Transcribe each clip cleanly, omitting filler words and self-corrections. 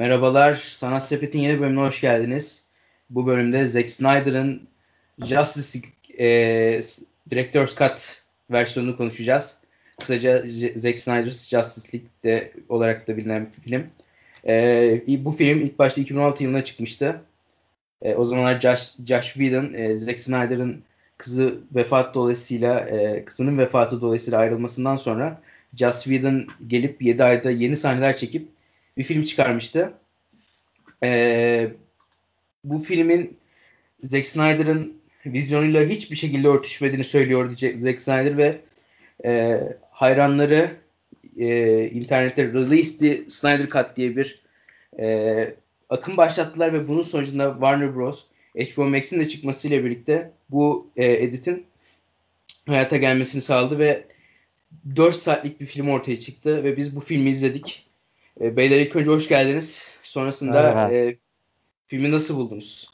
Merhabalar, Sanat Sepet'in yeni bölümüne hoş geldiniz. Bu bölümde Zack Snyder'ın Justice League Director's Cut versiyonunu konuşacağız. Kısaca Zack Snyder's Justice League olarak da bilinen bir film. Bu film ilk başta 2016 yılında çıkmıştı. O zamanlar Joss Whedon, Zack Snyder'ın kızının vefatı dolayısıyla ayrılmasından sonra Joss Whedon gelip 7 ayda yeni sahneler çekip bir film çıkarmıştı. Bu filmin Zack Snyder'ın vizyonuyla hiçbir şekilde örtüşmediğini söylüyor Zack Snyder ve hayranları internette Release the Snyder Cut diye bir akım başlattılar ve bunun sonucunda Warner Bros. HBO Max'in de çıkmasıyla birlikte bu editin hayata gelmesini sağladı ve 4 saatlik bir film ortaya çıktı ve biz bu filmi izledik. Beyler ilk önce hoş geldiniz. Sonrasında filmi nasıl buldunuz?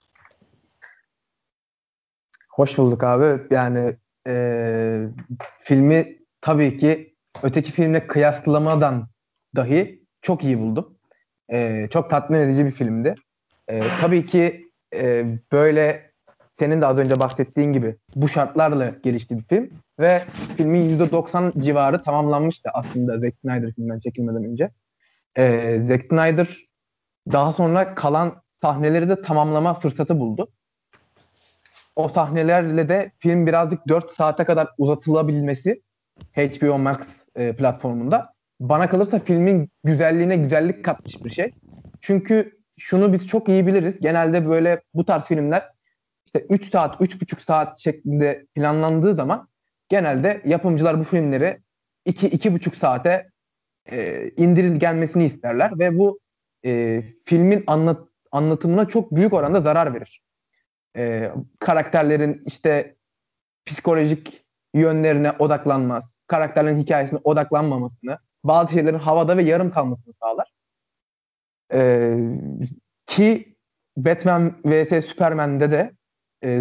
Hoş bulduk abi. Yani filmi tabii ki öteki filmle kıyaslamadan dahi çok iyi buldum. Çok tatmin edici bir filmdi. Tabii ki böyle senin de az önce bahsettiğin gibi bu şartlarla gelişti bir film. Ve filmin %90 civarı tamamlanmıştı aslında Zack Snyder filmden çekilmeden önce. Zack Snyder daha sonra kalan sahneleri de tamamlama fırsatı buldu. O sahnelerle de film birazcık 4 saate kadar uzatılabilmesi HBO Max platformunda bana kalırsa filmin güzelliğine güzellik katmış bir şey. Çünkü şunu biz çok iyi biliriz. Genelde böyle bu tarz filmler işte 3 saat, 3,5 saat şeklinde planlandığı zaman genelde yapımcılar bu filmleri 2-2,5 saate indirilmesini isterler ve bu filmin anlatımına çok büyük oranda zarar verir. Karakterlerin işte psikolojik yönlerine odaklanmaz, karakterlerin hikayesine odaklanmamasını, bazı şeylerin havada ve yarım kalmasını sağlar. Ki Batman vs Superman'de de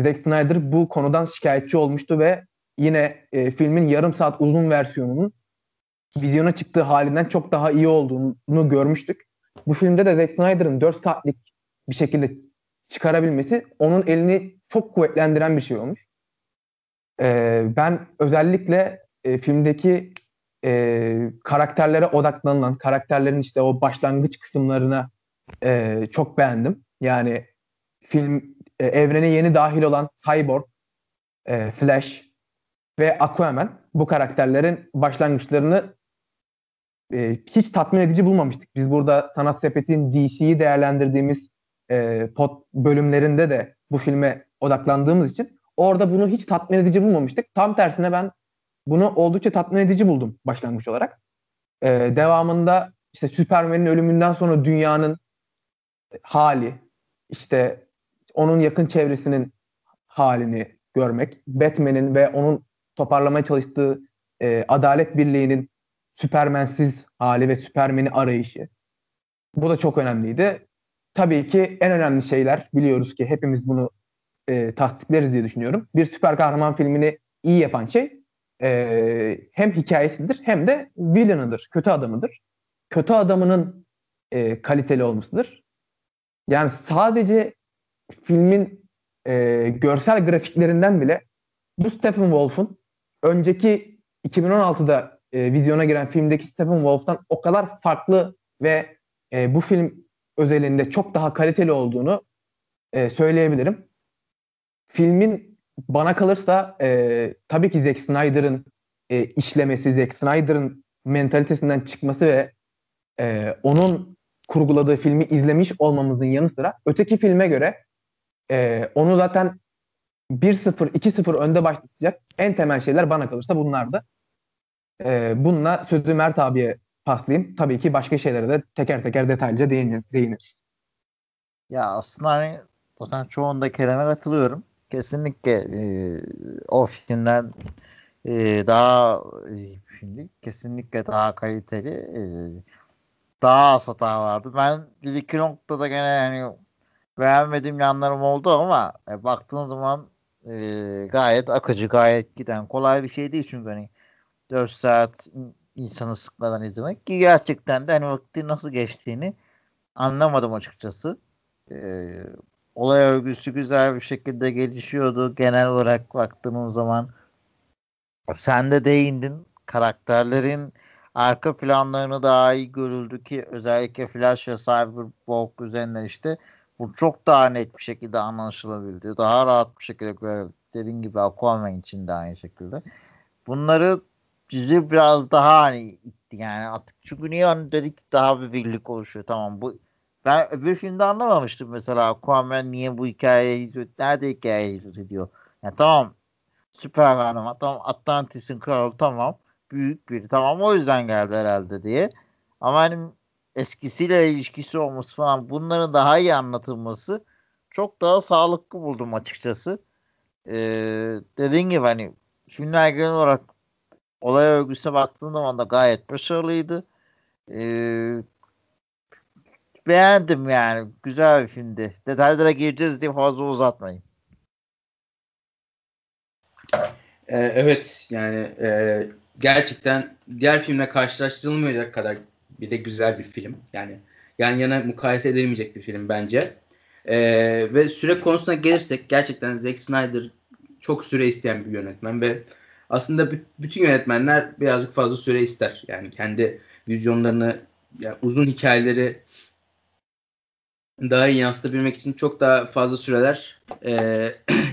Zack Snyder bu konudan şikayetçi olmuştu ve yine filmin yarım saat uzun versiyonunun vizyona çıktığı halinden çok daha iyi olduğunu görmüştük. Bu filmde de Zack Snyder'ın 4 saatlik bir şekilde çıkarabilmesi onun elini çok kuvvetlendiren bir şey olmuş. Ben özellikle filmdeki karakterlere odaklanılan, karakterlerin işte o başlangıç kısımlarına çok beğendim. Yani film evrene yeni dahil olan Cyborg, Flash ve Aquaman bu karakterlerin başlangıçlarını hiç tatmin edici bulmamıştık. Biz burada Sanat Sepeti'nin DC'yi değerlendirdiğimiz bölümlerinde de bu filme odaklandığımız için orada bunu hiç tatmin edici bulmamıştık. Tam tersine ben bunu oldukça tatmin edici buldum başlangıç olarak. Devamında işte Superman'in ölümünden sonra dünyanın hali, işte onun yakın çevresinin halini görmek, Batman'in ve onun toparlamaya çalıştığı Adalet Birliği'nin Superman'siz hali ve Superman'i arayışı. Bu da çok önemliydi. Tabii ki en önemli şeyler, biliyoruz ki hepimiz bunu tasdikleriz diye düşünüyorum. Bir süper kahraman filmini iyi yapan şey hem hikayesidir hem de villainıdır, kötü adamıdır. Kötü adamının kaliteli olmasıdır. Yani sadece filmin görsel grafiklerinden bile bu Steppenwolf'un önceki 2016'da vizyona giren filmdeki Steppenwolf'tan o kadar farklı ve bu film özelinde çok daha kaliteli olduğunu söyleyebilirim. Filmin bana kalırsa tabii ki Zack Snyder'ın işlemesi, Zack Snyder'ın mentalitesinden çıkması ve onun kurguladığı filmi izlemiş olmamızın yanı sıra öteki filme göre onu zaten 1-0, 2-0 önde başlatacak en temel şeyler bana kalırsa bunlardı. Bununla sözü Mert abiye paslayayım. Tabii ki başka şeylere de teker teker detaylıca değiniriz. Ya aslında hani zaten çoğunda Kerem'e katılıyorum. Kesinlikle o filmden daha şimdi kesinlikle daha kaliteli daha az hata vardı. Ben bir iki noktada gene yani beğenmediğim yanlarım oldu ama baktığın zaman gayet akıcı, gayet giden kolay bir şey değil çünkü hani 4 saat insanı sıkmadan izlemek ki gerçekten de hani vakti nasıl geçtiğini anlamadım açıkçası. Olay örgüsü güzel bir şekilde gelişiyordu. Genel olarak baktığım zaman sen de değindin. Karakterlerin arka planlarını daha iyi görüldü ki özellikle Flash ve Cyborg üzerinden işte bu çok daha net bir şekilde anlaşılabildi. Daha rahat bir şekilde görebildi. Dediğin gibi Aquaman için de aynı şekilde. Bunları bizi biraz daha hani itti yani artık. Çünkü niye hani dedik daha bir birlik oluşuyor. Tamam bu ben öbür filmde anlamamıştım mesela Aquaman niye bu hikayeyi nerede hikayeyi ediyor. Yani tamam süper kahraman tamam Atlantis'in kralı tamam büyük biri tamam o yüzden geldi herhalde diye. Ama hani eskisiyle ilişkisi olması falan bunların daha iyi anlatılması çok daha sağlıklı buldum açıkçası. Dediğin gibi hani filmler genel olarak olay örgüsüne baktığın zaman da gayet başarılıydı. Beğendim yani. Güzel bir filmdi. Detaylara gireceğiz diye fazla uzatmayın. Evet yani gerçekten diğer filmle karşılaştırılmayacak kadar bir de güzel bir film. Yani yan yana mukayese edilmeyecek bir film bence. Ve süre konusuna gelirsek gerçekten Zack Snyder çok süre isteyen bir yönetmen ve aslında bütün yönetmenler birazcık fazla süre ister. Yani kendi vizyonlarını yani uzun hikayeleri daha iyi yansıtabilmek için çok daha fazla süreler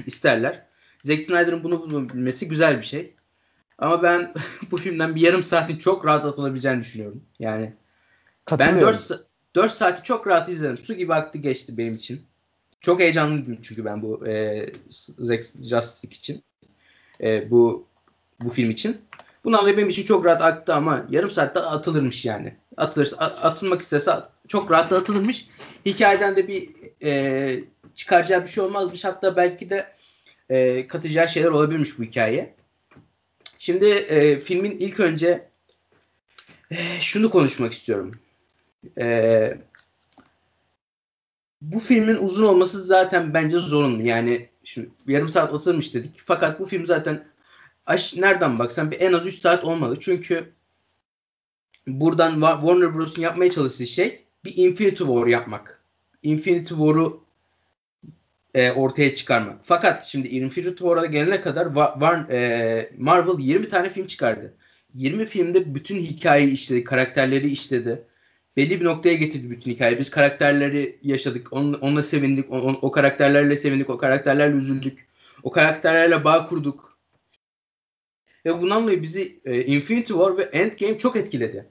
isterler. Zack Snyder'ın bunu bulabilmesi güzel bir şey. Ama ben bu filmden bir yarım saatin çok rahat atılabileceğini düşünüyorum. Yani ben 4 saati çok rahat izledim. Su gibi aktı geçti benim için. Çok heyecanlıydım çünkü ben bu Zack Justice League için. Bu film için. Bundan dolayı benim için çok rahat aktı ama yarım saatte atılırmış yani. Atılmak istese çok rahat atılırmış. Hikayeden de bir çıkaracağı bir şey olmazmış. Hatta belki de katacağı şeyler olabilmiş bu hikayeye. Şimdi filmin ilk önce şunu konuşmak istiyorum. Bu filmin uzun olması zaten bence zorunlu. Yani şimdi yarım saat atılmış dedik. Fakat bu film zaten nereden baksan bir en az 3 saat olmalı. Çünkü buradan Warner Bros'un yapmaya çalıştığı şey bir Infinity War yapmak. Infinity War'u ortaya çıkarmak. Fakat şimdi Infinity War'a gelene kadar Marvel 20 tane film çıkardı. 20 filmde bütün hikayeyi işledi. Karakterleri işledi. Belli bir noktaya getirdi bütün hikayeyi. Biz karakterleri yaşadık. Onunla sevindik. O karakterlerle sevindik. O karakterlerle üzüldük. O karakterlerle bağ kurduk. Ve bundan dolayı bizi Infinity War ve Endgame çok etkiledi.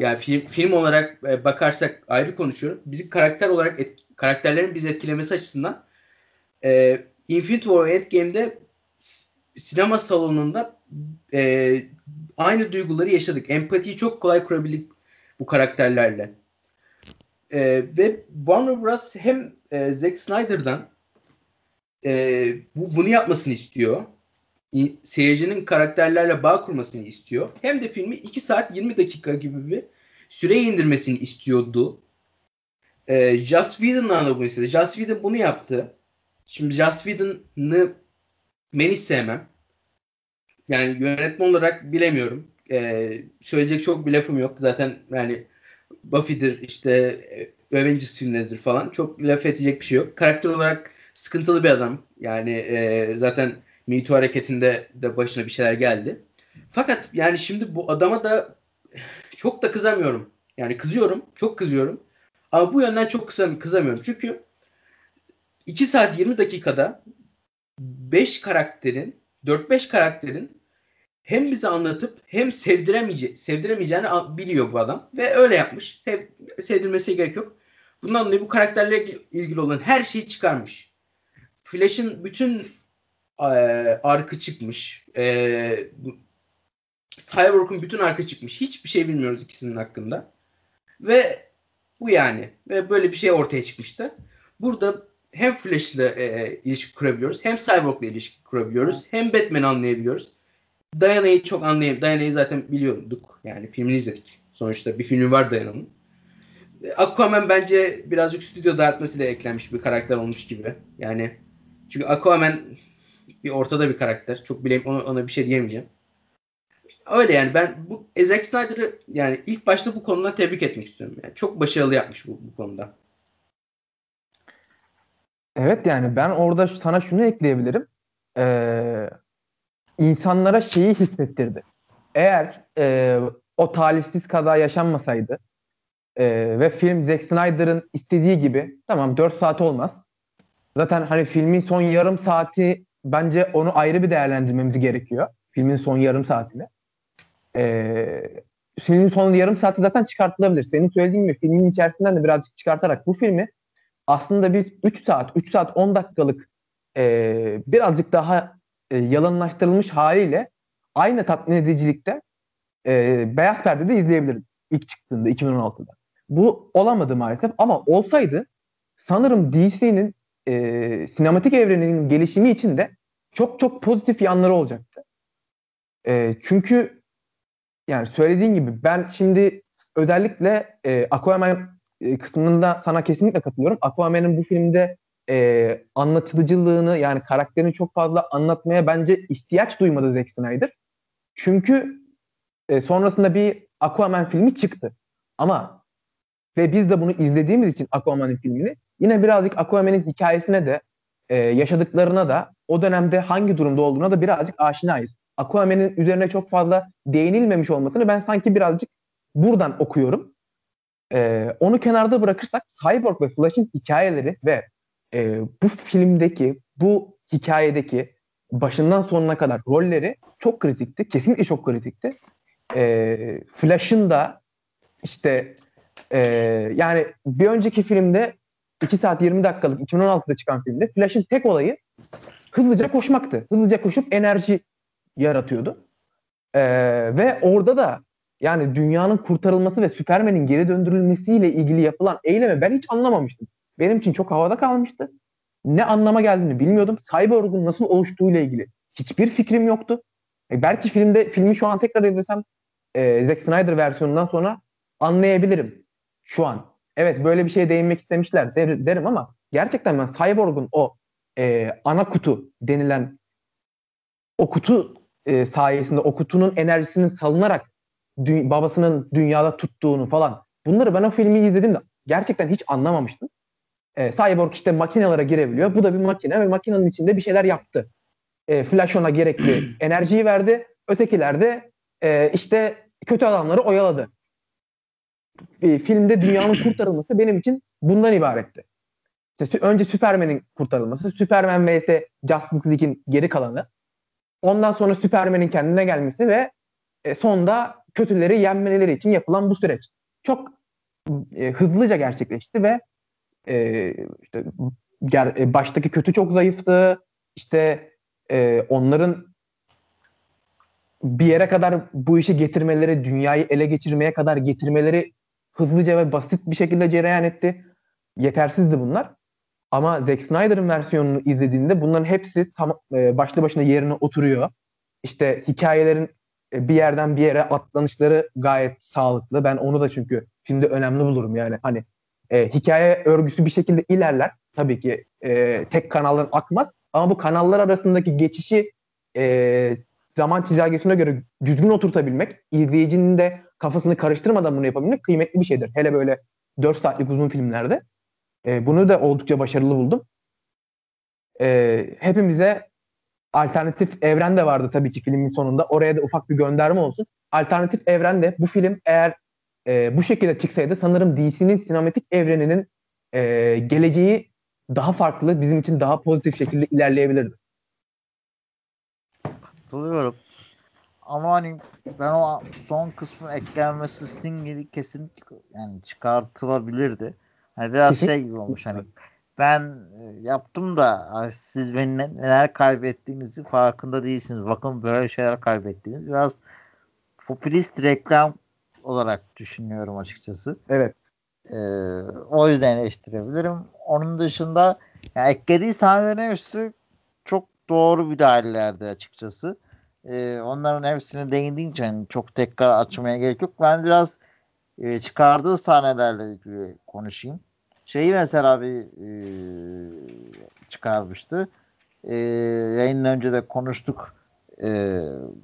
Yani film olarak bakarsak ayrı konuşuyorum. Bizi karakter olarak karakterlerin bizi etkilemesi açısından Infinity War ve Endgame'de sinema salonunda aynı duyguları yaşadık. Empatiyi çok kolay kurabildik bu karakterlerle. Ve Warner Bros. Hem Zack Snyder'dan bunu yapmasını istiyor. Seyircinin karakterlerle bağ kurmasını istiyor. Hem de filmi 2 saat 20 dakika gibi bir süreye indirmesini istiyordu. Joss Whedon'dan da bunu istedi. Joss Whedon bunu yaptı. Şimdi Joss Whedon'ı ben hiç sevmem. Yani yönetmen olarak bilemiyorum. Söyleyecek çok bir lafım yok. Zaten yani Buffy'dir işte Avengers filmleridir falan. Çok laf edecek bir şey yok. Karakter olarak sıkıntılı bir adam. Yani zaten Me Too hareketinde de başına bir şeyler geldi. Fakat yani şimdi bu adama da çok da kızamıyorum. Yani kızıyorum. Çok kızıyorum. Ama bu yönden çok kızamıyorum. Çünkü 2 saat 20 dakikada 4-5 karakterin hem bize anlatıp hem sevdiremeyeceğini biliyor bu adam. Ve öyle yapmış. Sevdirmesi gerek yok. Bundan dolayı bu karakterle ilgili olan her şeyi çıkarmış. Flash'ın bütün arkı çıkmış. Cyborg'un bütün arkı çıkmış. Hiçbir şey bilmiyoruz ikisinin hakkında. Ve bu yani. Ve böyle bir şey ortaya çıkmıştı. Burada hem Flash'la ilişki kurabiliyoruz. Hem Cyborg'la ilişki kurabiliyoruz. Hem Batman'i anlayabiliyoruz. Diana'yı çok anlayayım. Diana'yı zaten biliyorduk. Yani filmini izledik. Sonuçta bir filmi var Diana'nın. Aquaman bence birazcık stüdyo dağıtmasıyla eklenmiş bir karakter olmuş gibi. Yani çünkü Aquaman bir ortada bir karakter. Çok bileyim ona bir şey diyemeyeceğim. Öyle yani ben bu Zack Snyder'ı yani ilk başta bu konuda tebrik etmek istiyorum. Yani çok başarılı yapmış bu konuda. Evet yani ben orada sana şunu ekleyebilirim. İnsanlara şeyi hissettirdi. Eğer o talihsiz kaza yaşanmasaydı ve film Zack Snyder'ın istediği gibi, tamam 4 saat olmaz. Zaten hani filmin son yarım saati bence onu ayrı bir değerlendirmemiz gerekiyor. Filmin son yarım saatini. Filmin son yarım saati zaten çıkartılabilir. Senin söylediğin gibi filmin içerisinden de birazcık çıkartarak bu filmi aslında biz 3 saat 10 dakikalık birazcık daha yalanlaştırılmış haliyle aynı tatmin edicilikte beyaz perdede izleyebiliriz. İlk çıktığında 2016'da. Bu olamadı maalesef ama olsaydı sanırım DC'nin sinematik evreninin gelişimi için de çok çok pozitif yanları olacaktı. Çünkü yani söylediğin gibi ben şimdi özellikle Aquaman kısmında sana kesinlikle katılıyorum. Aquaman'ın bu filmde anlatıcılığını yani karakterini çok fazla anlatmaya bence ihtiyaç duymadı Zack Snyder. Çünkü sonrasında bir Aquaman filmi çıktı. Ama ve biz de bunu izlediğimiz için Aquaman'ın filmini yine birazcık Aquaman'ın hikayesine de yaşadıklarına da o dönemde hangi durumda olduğuna da birazcık aşinayız. Aquaman'ın üzerine çok fazla değinilmemiş olmasını ben sanki birazcık buradan okuyorum. Onu kenarda bırakırsak Cyborg ve Flash'ın hikayeleri ve bu filmdeki, bu hikayedeki başından sonuna kadar rolleri çok kritikti. Kesinlikle çok kritikti. Flash'ın da işte yani bir önceki filmde 2 saat 20 dakikalık 2016'da çıkan filmde Flash'ın tek olayı hızlıca koşmaktı. Hızlıca koşup enerji yaratıyordu. Ve orada da yani dünyanın kurtarılması ve Superman'in geri döndürülmesiyle ilgili yapılan eylemi ben hiç anlamamıştım. Benim için çok havada kalmıştı. Ne anlama geldiğini bilmiyordum. Cyborg'un nasıl oluştuğuyla ilgili hiçbir fikrim yoktu. Belki filmi şu an tekrar izlesem Zack Snyder versiyonundan sonra anlayabilirim şu an. Evet böyle bir şeye değinmek istemişler derim ama gerçekten ben Cyborg'un o ana kutu denilen o kutu sayesinde o kutunun enerjisinin salınarak babasının dünyada tuttuğunu falan bunları ben o filmi izlediğimde gerçekten hiç anlamamıştım. Cyborg işte makinelere girebiliyor. Bu da bir makine ve makinenin içinde bir şeyler yaptı. Flash ona gerekli enerjiyi verdi. Ötekiler de işte kötü adamları oyaladı. Filmde dünyanın kurtarılması benim için bundan ibaretti. İşte önce Superman'in kurtarılması, Superman vs. Justice League'in geri kalanı. Ondan sonra Superman'in kendine gelmesi ve sonda kötüleri yenmeleri için yapılan bu süreç. Çok hızlıca gerçekleşti ve işte baştaki kötü çok zayıftı. İşte onların bir yere kadar bu işi getirmeleri, dünyayı ele geçirmeye kadar getirmeleri hızlıca ve basit bir şekilde cereyan etti. Yetersizdi bunlar. Ama Zack Snyder'ın versiyonunu izlediğinde bunların hepsi tam başlı başına yerine oturuyor. İşte hikayelerin bir yerden bir yere atlanışları gayet sağlıklı. Ben onu da çünkü filmde önemli bulurum yani. Hani hikaye örgüsü bir şekilde ilerler. Tabii ki tek kanaldan akmaz. Ama bu kanallar arasındaki geçişi zaman çizelgesine göre düzgün oturtabilmek, izleyicinin de kafasını karıştırmadan bunu yapabilmek kıymetli bir şeydir. Hele böyle 4 saatlik uzun filmlerde. Bunu da oldukça başarılı buldum. Hepimize alternatif evren de vardı tabii ki filmin sonunda. Oraya da ufak bir gönderme olsun. Alternatif evren de bu film eğer bu şekilde çıksaydı sanırım DC'nin sinematik evreninin geleceği daha farklı, bizim için daha pozitif şekilde ilerleyebilirdi. Katılıyorum. Ama hani ben o son kısmın eklenmesi single'i kesin yani çıkartılabilirdi. Yani biraz şey gibi olmuş hani ben yaptım da siz beni neler kaybettiğinizi farkında değilsiniz. Bakın böyle şeyler kaybettiniz. Biraz popülist reklam olarak düşünüyorum açıkçası. Evet. O yüzden eleştirebilirim. Onun dışında yani eklediği sahnelerin hepsi çok doğru müdahalelerdi açıkçası. Onların hepsine değindiğince hani çok tekrar açmaya gerek yok. Ben biraz çıkardığı sahnelerle ilgili konuşayım. Şeyi mesela bir çıkarmıştı. Yayının önce de konuştuk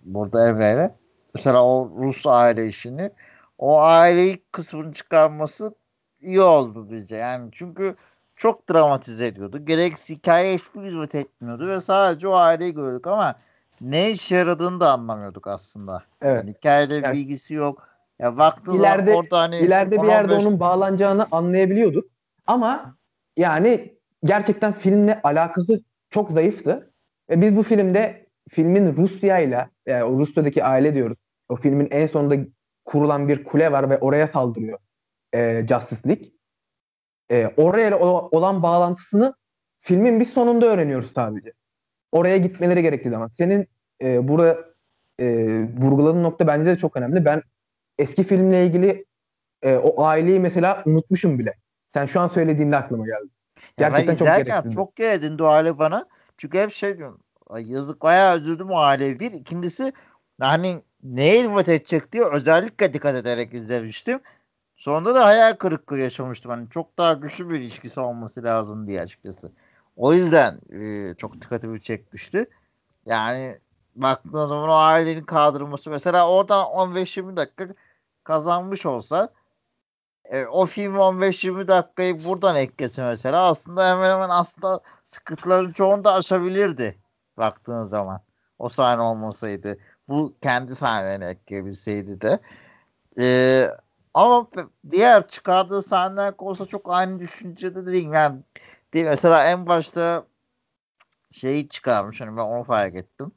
burada evvel. mesela o Rus aile işini, o aileyi kısmını çıkarması iyi oldu bize. Yani çünkü çok dramatize ediyordu. Gereksiz hikaye hiçbir hizmet etmiyordu ve sadece o aileyi gördük ama ne işe yaradığını da anlamıyorduk aslında. Evet. Yani hikayede bilgisi yok. Ya baktığında orada hani ileride bir yerde onun bağlanacağını anlayabiliyorduk. Ama yani gerçekten filmle alakası çok zayıftı. Ve biz bu filmde filmin Rusya'yla, yani o Rusya'daki aile diyoruz. O filmin en sonunda kurulan bir kule var ve oraya saldırıyor Justice League. Oraya olan bağlantısını filmin bir sonunda öğreniyoruz sadece. Oraya gitmeleri gerektiği zaman. Senin burada vurguladığın nokta bence de çok önemli. Ben eski filmle ilgili o aileyi mesela unutmuşum bile. Sen şu an söylediğinde aklıma geldi. Gerçekten çok gereksizdi. Çok gereksizdi o aile bana. Çünkü hep şey diyorum. Yazık, bayağı üzüldüm o aileye. Bir, ikincisi hani neye hizmet edecek diye özellikle dikkat ederek izlemiştim. Sonunda da hayal kırıklığı yaşamıştım. Hani çok daha güçlü bir ilişkisi olması lazım diye açıkçası. O yüzden çok dikkatimi çekmişti. Yani baktığınız zaman o ailenin kaldırılması mesela oradan 15-20 dakika kazanmış olsa o film 15-20 dakikayı buradan eklese mesela aslında hemen hemen aslında sıkıntıların çoğunu da aşabilirdi baktığınız zaman. O sahne olmasaydı. Bu kendi sahnelerini ekleyebilseydi de. Ama diğer çıkardığı sahneler olsa çok aynı düşüncede değilim. Yani mesela en başta şeyi çıkarmış. Hani ben onu fark ettim.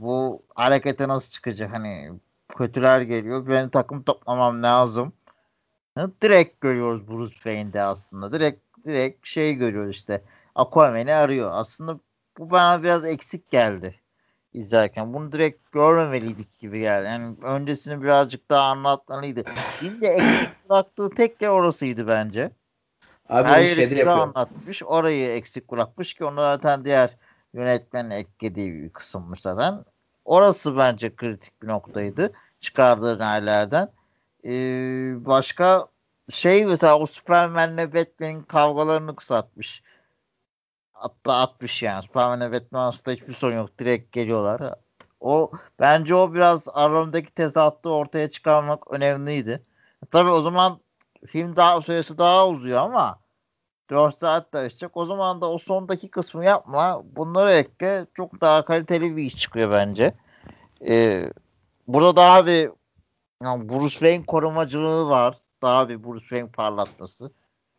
Bu harekete nasıl çıkacak? Hani kötüler geliyor. Ben takım toplamam lazım. Direkt görüyoruz Bruce Wayne'de aslında. Direkt şey görüyoruz işte. Aquaman'i arıyor. Aslında bu bana biraz eksik geldi izlerken. Bunu direkt görmemeliydik gibi geldi. Yani öncesini birazcık daha anlatmalıydı. Şimdi eksik bıraktığı tek yer orasıydı bence. Abi her yeri anlatmış. Orayı eksik bırakmış ki onu zaten diğer yönetmenin eklediği bir kısımmış zaten. Orası bence kritik bir noktaydı. Çıkardığı ailelerden. Başka şey mesela o Superman'le Batman'in kavgalarını kısaltmış. Hatta atmış yani. Superman'le Batman aslında hiçbir sorun yok. Direkt geliyorlar. O bence o biraz aralarındaki tezatlığı ortaya çıkarmak önemliydi. Tabii o zaman film daha süresi daha uzuyor ama 4 saat daha geçecek. O zaman da o sondaki kısmı yapma. Bunları ekle. Çok daha kaliteli bir iş çıkıyor bence. Burada daha bir yani Bruce Wayne korumacılığı var. Daha bir Bruce Wayne parlatması.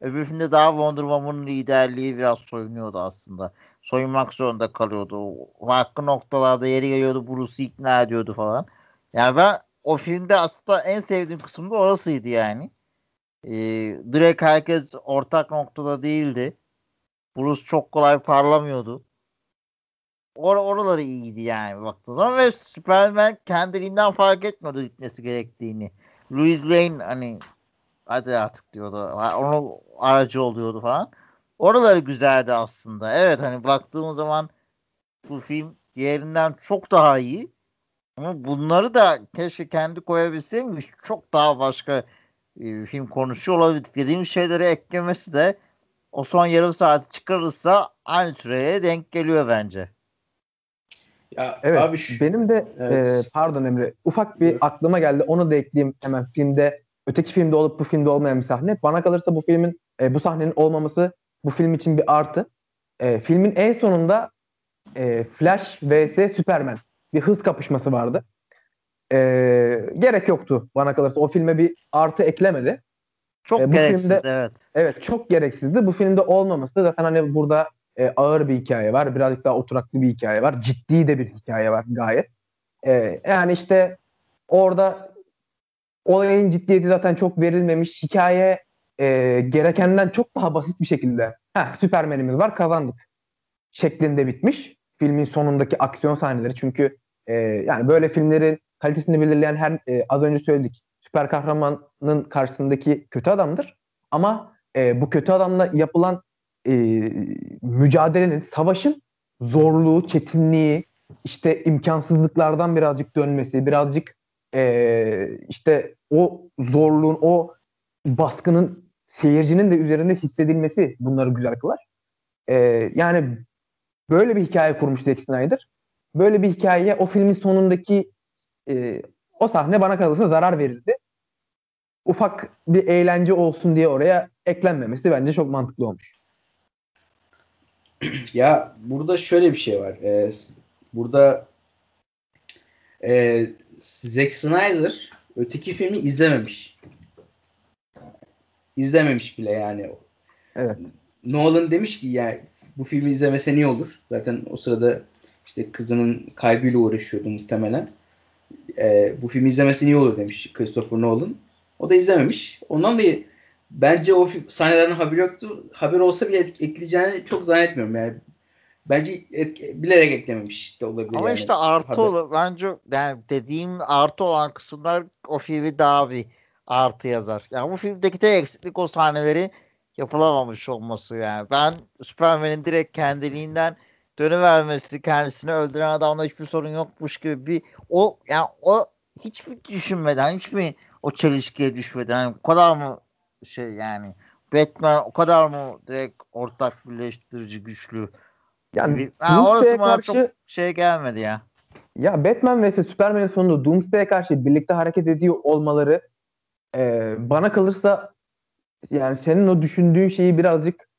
Öbür filmde daha Wonder Woman'ın liderliği biraz soyunuyordu aslında. Soyunmak zorunda kalıyordu. Farklı noktalarda yeri geliyordu. Bruce'u ikna ediyordu falan. Yani ben o filmde aslında en sevdiğim kısım da orasıydı yani. Direkt herkes ortak noktada değildi. Bruce çok kolay parlamıyordu. Oraları iyiydi yani baktığınız zaman ve Superman kendiliğinden fark etmiyordu gitmesi gerektiğini. Lois Lane hani hadi artık diyordu. Onun aracı oluyordu falan. Oraları güzeldi aslında. Evet hani baktığımız zaman bu film diğerinden çok daha iyi. Ama bunları da keşke kendi koyabilseymiş. Çok daha başka film konuşuyor olabildik. Dediğim şeyleri eklemesi de o son yarım saati çıkarırsa aynı süreye denk geliyor bence. Ya, evet. Abi benim de evet. Pardon Emre. Ufak bir aklıma geldi. Onu da ekleyeyim hemen filmde. Öteki filmde olup bu filmde olmayan bir sahne. Bana kalırsa bu filmin, bu sahnenin olmaması bu film için bir artı. Filmin en sonunda Flash vs Superman bir hız kapışması vardı. Gerek yoktu bana kalırsa. O filme bir artı eklemedi. Çok gereksizdi filmde, evet. Evet çok gereksizdi. Bu filmde olmaması da zaten hani burada ağır bir hikaye var. Birazcık daha oturaklı bir hikaye var. Ciddi de bir hikaye var gayet. Yani işte orada olayın ciddiyeti zaten çok verilmemiş. Hikaye gerekenden çok daha basit bir şekilde Süpermen'imiz var kazandık şeklinde bitmiş. Filmin sonundaki aksiyon sahneleri. Çünkü yani böyle filmlerin kalitesini belirleyen her az önce söyledik. Süper kahramanın karşısındaki kötü adamdır. Ama bu kötü adamla yapılan mücadelenin, savaşın zorluğu, çetinliği, işte imkansızlıklardan birazcık dönmesi, birazcık işte o zorluğun, o baskının seyircinin de üzerinde hissedilmesi bunları güzel kılar. Yani böyle bir hikaye kurmuş Zack Snyder. Böyle bir hikayeye o filmin sonundaki O sahne bana kalırsa zarar verirdi. Ufak bir eğlence olsun diye oraya eklenmemesi bence çok mantıklı olmuş. Ya burada şöyle bir şey var. Burada Zack Snyder öteki filmi izlememiş. İzlememiş bile yani. Evet. Nolan demiş ki ya bu filmi izlemese niye olur? Zaten o sırada işte kızının kaybıyla uğraşıyordu muhtemelen. Bu filmi izlemesi niye olur demiş Christopher Nolan. O da izlememiş. Ondan dolayı bence o sahnelerin haberi yoktu. Haber olsa bile ekleyeceğini çok zannetmiyorum yani. Bence bilerek eklememiş de olabilir. Ama yani işte artı olur. Bence yani dediğim artı olan kısımlar o filmi daha bir artı yazar. Yani bu filmdeki de eksiklik o sahneleri yapılamamış olması yani. Ben Superman'in direkt kendiliğinden dönüvermesi, kendisini öldüren adamla hiçbir sorun yokmuş gibi bir o yani o hiçbir düşünmeden, hiçbir o çelişkiye düşmeden yani o kadar mı şey yani Batman o kadar mı direkt ortak birleştirici güçlü yani orası bana çok şey gelmedi ya. Ya Batman ve Superman'in sonunda Doomsday'e karşı birlikte hareket ediyor olmaları bana kalırsa yani senin o düşündüğün şeyi birazcık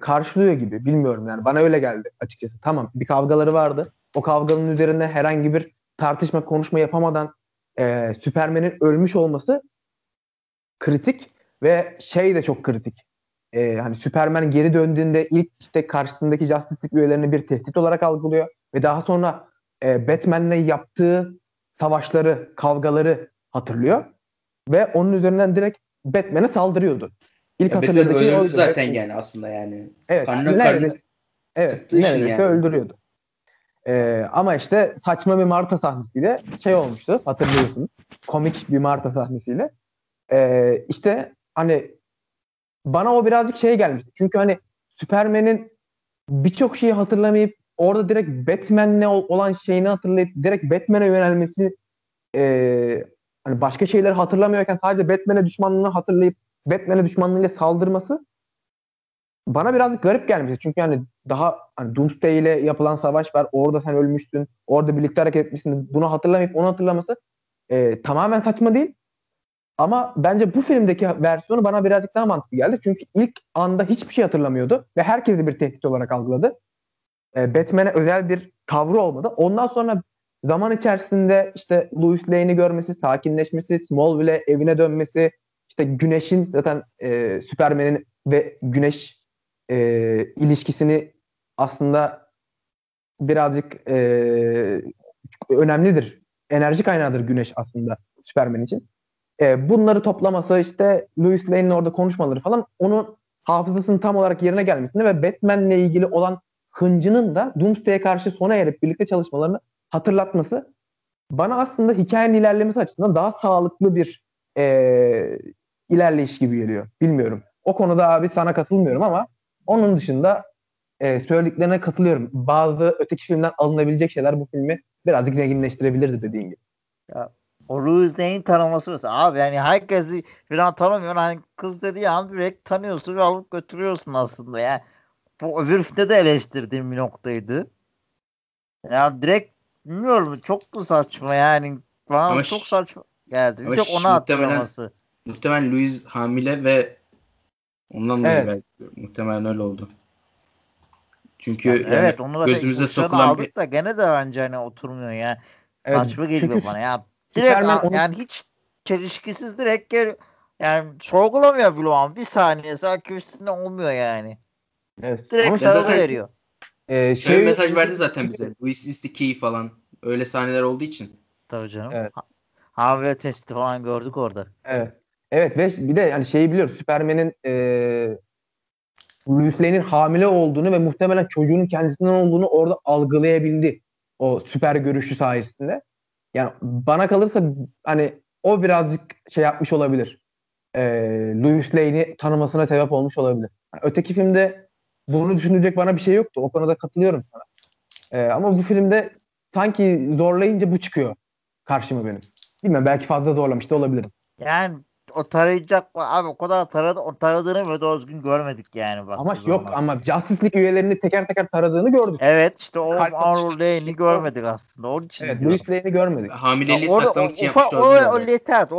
karşılıyor gibi. Bilmiyorum yani bana öyle geldi açıkçası. Tamam bir kavgaları vardı. O kavganın üzerine herhangi bir tartışma konuşma yapamadan Superman'in ölmüş olması kritik ve şey de çok kritik. Hani Superman geri döndüğünde ilk işte karşısındaki Justice League üyelerini bir tehdit olarak algılıyor ve daha sonra Batman'le yaptığı savaşları, kavgaları hatırlıyor ve onun üzerinden direkt Batman'e saldırıyordu. İlk hatırladığı şey oydu zaten yani aslında yani. Evet. Neredeyse öldürüyordu. Ama işte saçma bir Marta sahnesiyle şey olmuştu hatırlıyorsunuz. Komik bir Marta sahnesiyle. İşte hani bana o birazcık şey gelmişti. Çünkü hani Superman'in birçok şeyi hatırlamayıp orada direkt Batman'le olan şeyini hatırlayıp direkt Batman'e yönelmesi hani başka şeyleri hatırlamıyorken sadece Batman'e düşmanlığını hatırlayıp Batman'e düşmanlığıyla saldırması bana birazcık garip gelmişti. Çünkü yani daha hani Doomsday ile yapılan savaş var. Orada sen ölmüştün. Orada birlikte hareket etmişsiniz. Bunu hatırlamayıp onu hatırlaması tamamen saçma değil. Ama bence bu filmdeki versiyonu bana birazcık daha mantıklı geldi. Çünkü ilk anda hiçbir şey hatırlamıyordu. Ve herkesi bir tehdit olarak algıladı. Batman'e özel bir tavrı olmadı. Ondan sonra zaman içerisinde işte Lois Lane'i görmesi, sakinleşmesi, Smallville'e evine dönmesi, işte Güneş'in zaten Superman'in ve Güneş ilişkisini aslında birazcık önemlidir. Enerji kaynağıdır Güneş aslında Superman için. Bunları toplaması işte Lois Lane'in orada konuşmaları falan onun hafızasının tam olarak yerine gelmesini ve Batman'le ilgili olan hıncının da Doomsday'e karşı sona erip birlikte çalışmalarını hatırlatması bana aslında hikayenin ilerlemesi açısından daha sağlıklı bir ilerleyiş gibi geliyor. Bilmiyorum. O konuda abi sana katılmıyorum ama onun dışında söylediklerine katılıyorum. Bazı öteki filmden alınabilecek şeyler bu filmi birazcık zenginleştirebilirdi dediğin gibi. Ya, o Lois Lane'in tanıması mesela. Abi yani herkesi falan tanımıyor. Hani kız dediği an direkt tanıyorsun ve alıp götürüyorsun aslında. Yani bu öbür filmde de eleştirdiğim bir noktaydı. Ya direkt bilmiyorum çok mu saçma yani. Bana ama çok saçma geldi. Bir tek ona atlaması. Muhtemelen Lois hamile ve ondan dolayı belki muhtemelen öyle oldu. Çünkü yani evet, onu gözümüze sokulan bir... da gene de bence hani oturmuyor ya. Evet, saçma geliyor bana ya. Direkt yani hiç çelişkisiz direkt yani sorgulamıyor bile ama bir saniye sanki üstünde olmuyor yani. Evet. Direkt sana veriyor. Şöyle mesaj verdi zaten bize. Louis is the key falan. Öyle sahneler olduğu için. Tabii canım. Evet. Hamile testi falan gördük orada. Evet. Evet ve bir de yani şeyi biliyoruz. Superman'in Lois Lane'in hamile olduğunu ve muhtemelen çocuğunun kendisinden olduğunu orada algılayabildi. O süper görüşü sayesinde. Yani bana kalırsa hani o birazcık şey yapmış olabilir. Lois Lane'i tanımasına sebep olmuş olabilir. Yani öteki filmde bunu düşünecek bana bir şey yoktu. O konuda katılıyorum sana. Ama bu filmde sanki zorlayınca bu çıkıyor karşıma benim. Bilmiyorum belki fazla zorlamış da olabilirim. Yani o tarayacak abi, o kadar taradı, o taradığını böyle doğru düzgün görmedik yani. Bak, ama yok zaman. Ama Justice League üyelerini teker teker taradığını gördük. Evet işte o Amber Lane'i görmedik aslında. Onun için evet, Lois Lane'i görmedik. Hamileliği saklamak için yapmıştı. O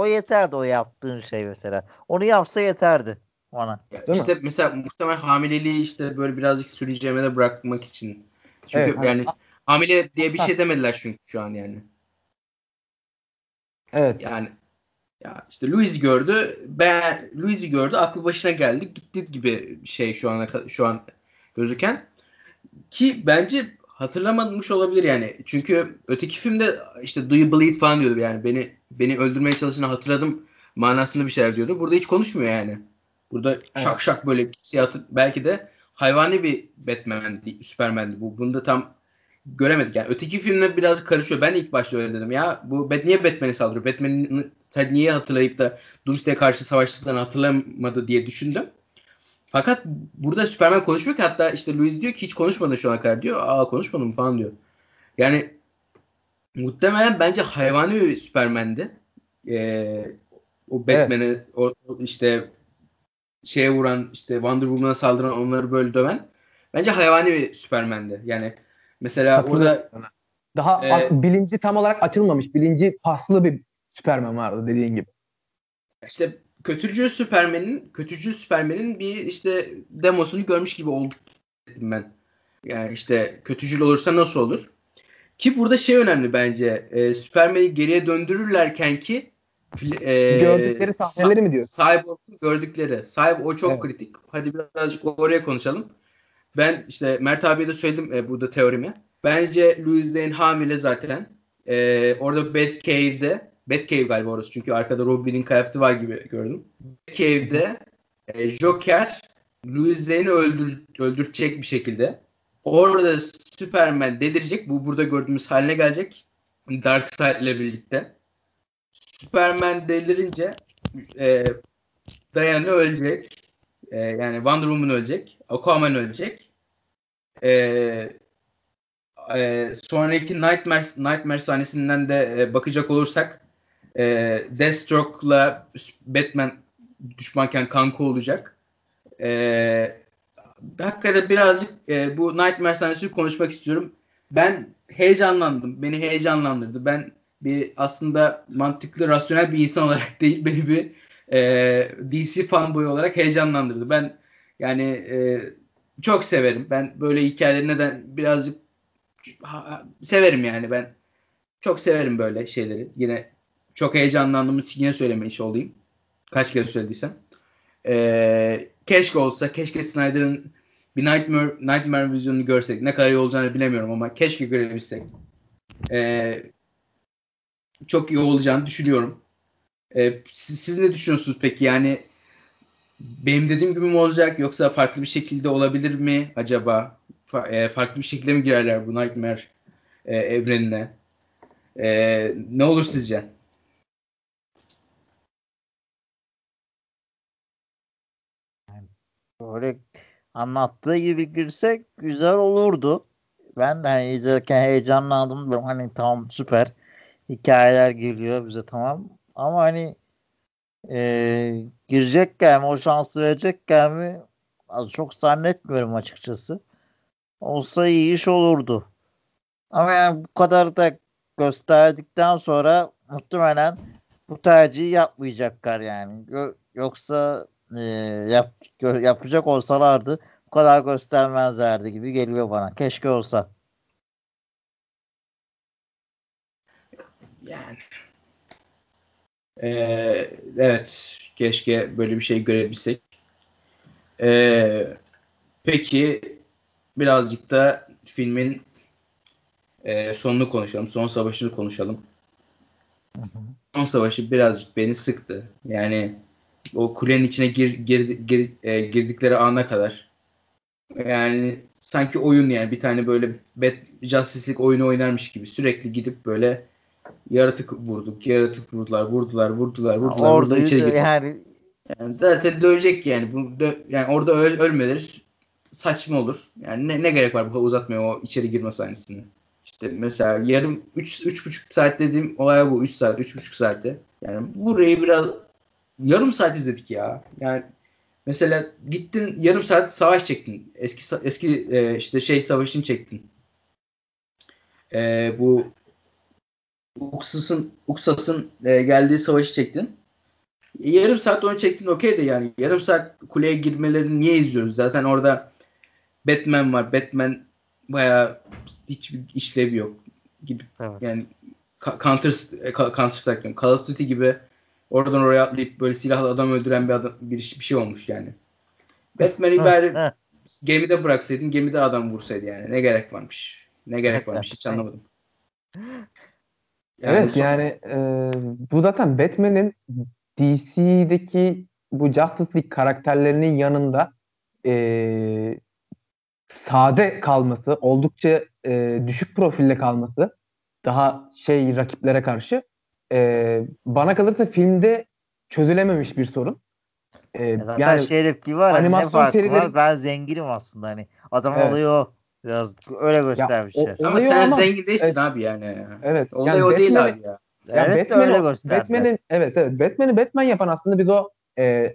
yeterdi o yaptığın şey mesela. Onu yapsa yeterdi ona. Yani işte mesela muhtemelen hamileliği işte böyle birazcık süreceğime de bırakmak için. Çünkü evet, yani hamile diye bir şey demediler çünkü şu an yani. Evet. Yani ya işte Louise'i gördü, aklı başına geldi, gitti gibi şey şu an gözüken ki bence hatırlamamış olabilir yani. Çünkü öteki filmde işte "Do you bleed?" falan diyordu yani, beni öldürmeye çalıştığını hatırladım manasında bir şeyler diyordu. Burada hiç konuşmuyor yani. Burada şak şak böyle siyatı, belki de hayvani bir Batman'di, Superman'di bu. Bunu da tam göremedik yani. Öteki filmle biraz karışıyor. Ben ilk başta öyle dedim ya. Bu niye Batman'e saldırıyor? Batman'i niye hatırlayıp da Doomsday'e karşı savaştıklarını hatırlamadı diye düşündüm. Fakat burada Superman konuşmuyor ki. Hatta işte Louis diyor ki hiç konuşmadı şu ana kadar diyor. Aa, konuşmadım falan diyor. Yani muhtemelen bence hayvani bir Superman'di. O Batman'e evet. O işte şeye vuran, işte Wonder Woman'a saldıran, onları böyle döven bence hayvani bir Superman'di. Yani mesela orada daha bilinci tam olarak açılmamış, bilinci paslı bir Superman vardı dediğin gibi. İşte kötücül Superman'in bir işte demosunu görmüş gibi olduk dedim ben. Yani işte kötücül olursa nasıl olur? Ki burada şey önemli bence. Superman'i geriye döndürürlerken ki gördükleri sahneleri mi diyor? Cyborg'un gördükleri. Cyborg o çok kritik. Hadi birazcık oraya konuşalım. Ben işte Mert abiye de söyledim burada teorimi. Bence Lois Lane hamile zaten. Orada Batcave galiba orası. Çünkü arkada Robin'in kıyafeti var gibi gördüm. Batcave'de Joker Lois Lane'i öldürecek bir şekilde. Orada Superman delirecek. Bu burada gördüğümüz haline gelecek. Darkseid ile birlikte. Superman delirince Diana ölecek. Yani Wonder Woman ölecek. Aquaman ölecek. Sonraki Nightmare sahnesinden de bakacak olursak Deathstroke'la Batman düşmanken kanka olacak. Hakikaten birazcık bu Nightmare sahnesini konuşmak istiyorum. Ben heyecanlandım. Beni heyecanlandırdı. Ben bir aslında mantıklı, rasyonel bir insan olarak değil, beni bir DC fanboy olarak heyecanlandırdı. Ben yani çok severim. Ben böyle hikayeleri neden birazcık severim yani. Ben çok severim böyle şeyleri. Yine çok heyecanlandığımı yine söylemiş olayım. Kaç kere söylediysem. Keşke olsa. Keşke Snyder'ın bir Nightmare vizyonunu görsek. Ne kadar iyi olacağını bilemiyorum ama keşke görebilsek. Çok iyi olacağını düşünüyorum. Siz ne düşünüyorsunuz peki? Yani benim dediğim gibi mi olacak, yoksa farklı bir şekilde olabilir mi acaba? Farklı bir şekilde mi girerler bu Nightmare evrenine? Ne olur sizce? Böyle anlattığı gibi girsek güzel olurdu. Ben de hani izlerken heyecanlandım. Böyle hani tamam, süper hikayeler geliyor bize, tamam. Ama hani girecekken mi, o şansı verecekken mi çok zannetmiyorum açıkçası. Olsa iyi iş olurdu. Ama yani bu kadar da gösterdikten sonra muhtemelen bu tercihi yapmayacaklar yani. Yoksa yapacak olsalardı bu kadar göstermezlerdi gibi geliyor bana. Keşke olsa. Yani evet, keşke böyle bir şey görebilsek. Peki birazcık da filmin sonunu konuşalım. Son savaşını konuşalım. Son savaşı birazcık beni sıktı. Yani o kulenin içine girdikleri ana kadar. Yani sanki oyun, yani bir tane böyle Justice League oyunu oynarmış gibi sürekli gidip böyle yaratık vurdular. Orada içeri girdi. Yani zaten dövecek yani. Yani orada ölmeleri saçma olur. Yani ne gerek var bu kadar uzatmaya o içeri girme sahnesini. İşte mesela yarım 3,5 saat dediğim olay bu. 3 saat, 3,5 saatte. Yani burayı biraz yarım saat izledik ya. Yani mesela gittin yarım saat savaş çektin. Eski işte şey savaşını çektin. Bu Uksas'ın geldiği savaşı çektin. Yarım saat onu çektin, okey de yani yarım saat kuleye girmelerini niye izliyoruz? Zaten orada Batman var. Batman bayağı hiçbir işlevi yok. Gidip evet. Yani Counter Strike, Call of Duty gibi oradan oraya atlayıp böyle silahlı adam öldüren bir şey olmuş yani. Batman'i bari gemide bıraksaydın, gemide adam vursaydı yani. Ne gerek varmış? Hiç anlamadım. Yani evet yani bu zaten Batman'in DC'deki bu Justice League karakterlerinin yanında sade kalması, oldukça düşük profille kalması daha şey rakiplere karşı bana kalırsa filmde çözülememiş bir sorun. Zaten yani şey repliği var. Animasyon serileri... Ben zenginim aslında hani. Adam evet. Oluyor. Biraz öyle göstermişler. Ama sen zengin değilsin evet. Abi yani. Evet. Olay yani o değil abi ya. Yani evet, Batman'i, öyle gösterdi. Batman'in evet. Batman'i Batman yapan aslında biz o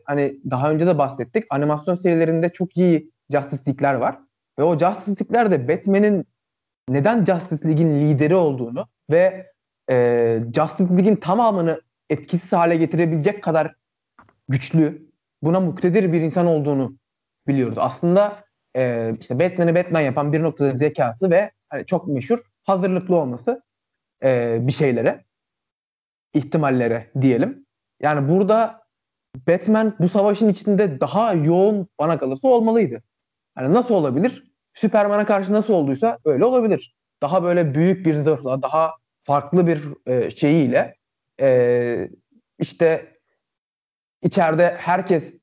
hani daha önce de bahsettik. Animasyon serilerinde çok iyi Justice League'ler var. Ve o Justice League'ler de Batman'in neden Justice League'in lideri olduğunu ve Justice League'in tamamını etkisiz hale getirebilecek kadar güçlü, buna muktedir bir insan olduğunu biliyoruz. Aslında işte Batman'i Batman yapan bir noktada zekası ve hani çok meşhur hazırlıklı olması bir şeylere, ihtimallere diyelim. Yani burada Batman bu savaşın içinde daha yoğun bana kalırsa olmalıydı. Hani nasıl olabilir? Superman'a karşı nasıl olduysa öyle olabilir. Daha böyle büyük bir zırhla, daha farklı bir şeyiyle işte içeride herkes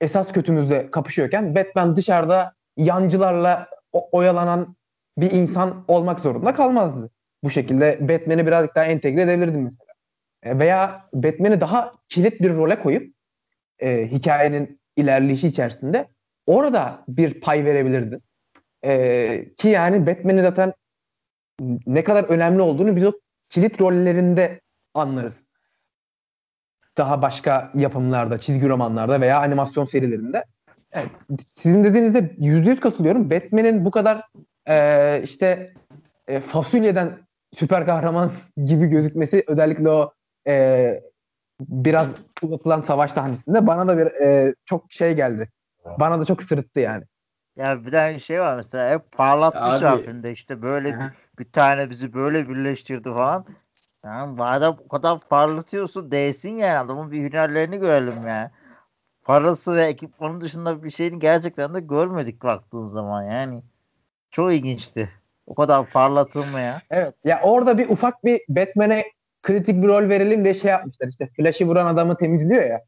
esas kötümüzle kapışıyorken Batman dışarıda yancılarla oyalanan bir insan olmak zorunda kalmazdı. Bu şekilde Batman'i birazcık daha entegre edebilirdim mesela. Veya Batman'i daha kilit bir role koyup hikayenin ilerleyişi içerisinde orada bir pay verebilirdi. Ki yani Batman'in zaten ne kadar önemli olduğunu biz o kilit rollerinde anlarız. Daha başka yapımlarda, çizgi romanlarda veya animasyon serilerinde. Yani sizin dediğinizde %100 katılıyorum. Batman'in bu kadar fasulyeden süper kahraman gibi gözükmesi özellikle o biraz uzatılan savaş sahnesinde bana da çok şey geldi. Bana da çok sırıttı yani. Ya bir tane şey var mesela hep parlatmış harfinde işte böyle bir tane bizi böyle birleştirdi falan. Yani madem o kadar parlatıyorsun değsin yani adamın bir hünerlerini görelim ya. Parası ve ekipmanın dışında bir şeyini gerçekten de görmedik baktığın zaman yani. Çok ilginçti. O kadar parlatılmaya. Evet ya orada bir ufak bir Batman'e kritik bir rol verelim diye şey yapmışlar işte Flash'ı vuran adamı temizliyor ya.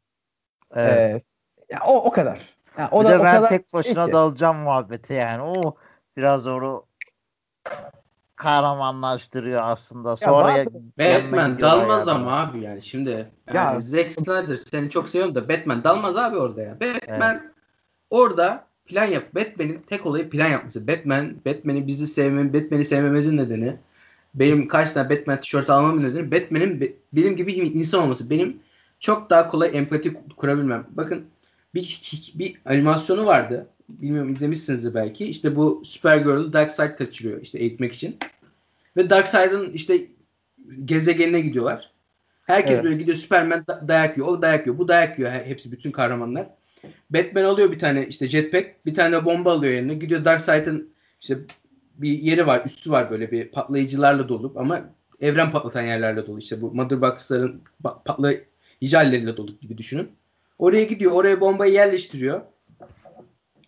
Evet. Ya o kadar. Yani o bir da de o ben kadar tek başına dalacağım muhabbete yani. O biraz onu kahramanlaştırıyor aslında. Sonra ya, Batman dalmaz ama yani. Abi yani şimdi yani Zack Snyder seni çok seviyorum da Batman dalmaz abi orada ya. Batman evet. Orada plan yap. Batman'in tek olayı plan yapması. Batman'i bizi sevmem, Batman'i sevmemizin nedeni benim kaç tane Batman tişörtü almamın nedeni Batman'in benim gibi insan olması. Benim çok daha kolay empati kurabilmem. Bakın bir animasyonu vardı. Bilmiyorum izlemişsinizdir belki. İşte bu Supergirl'ı Darkseid kaçırıyor işte eğitmek için. Ve Darkseid'ın işte gezegenine gidiyorlar. Herkes evet. Böyle gidiyor. Superman dayak yiyor. O dayak yiyor. Bu dayak yiyor. Hepsi bütün kahramanlar. Batman alıyor bir tane işte jetpack. Bir tane bomba alıyor yanına. Gidiyor Darkseid'ın işte bir yeri var. Üstü var böyle bir patlayıcılarla dolu. Ama evren patlatan yerlerle dolu. İşte bu Mother Box'ların patlayıcı halleriyle dolu gibi düşünün. Oraya gidiyor. Oraya bombayı yerleştiriyor.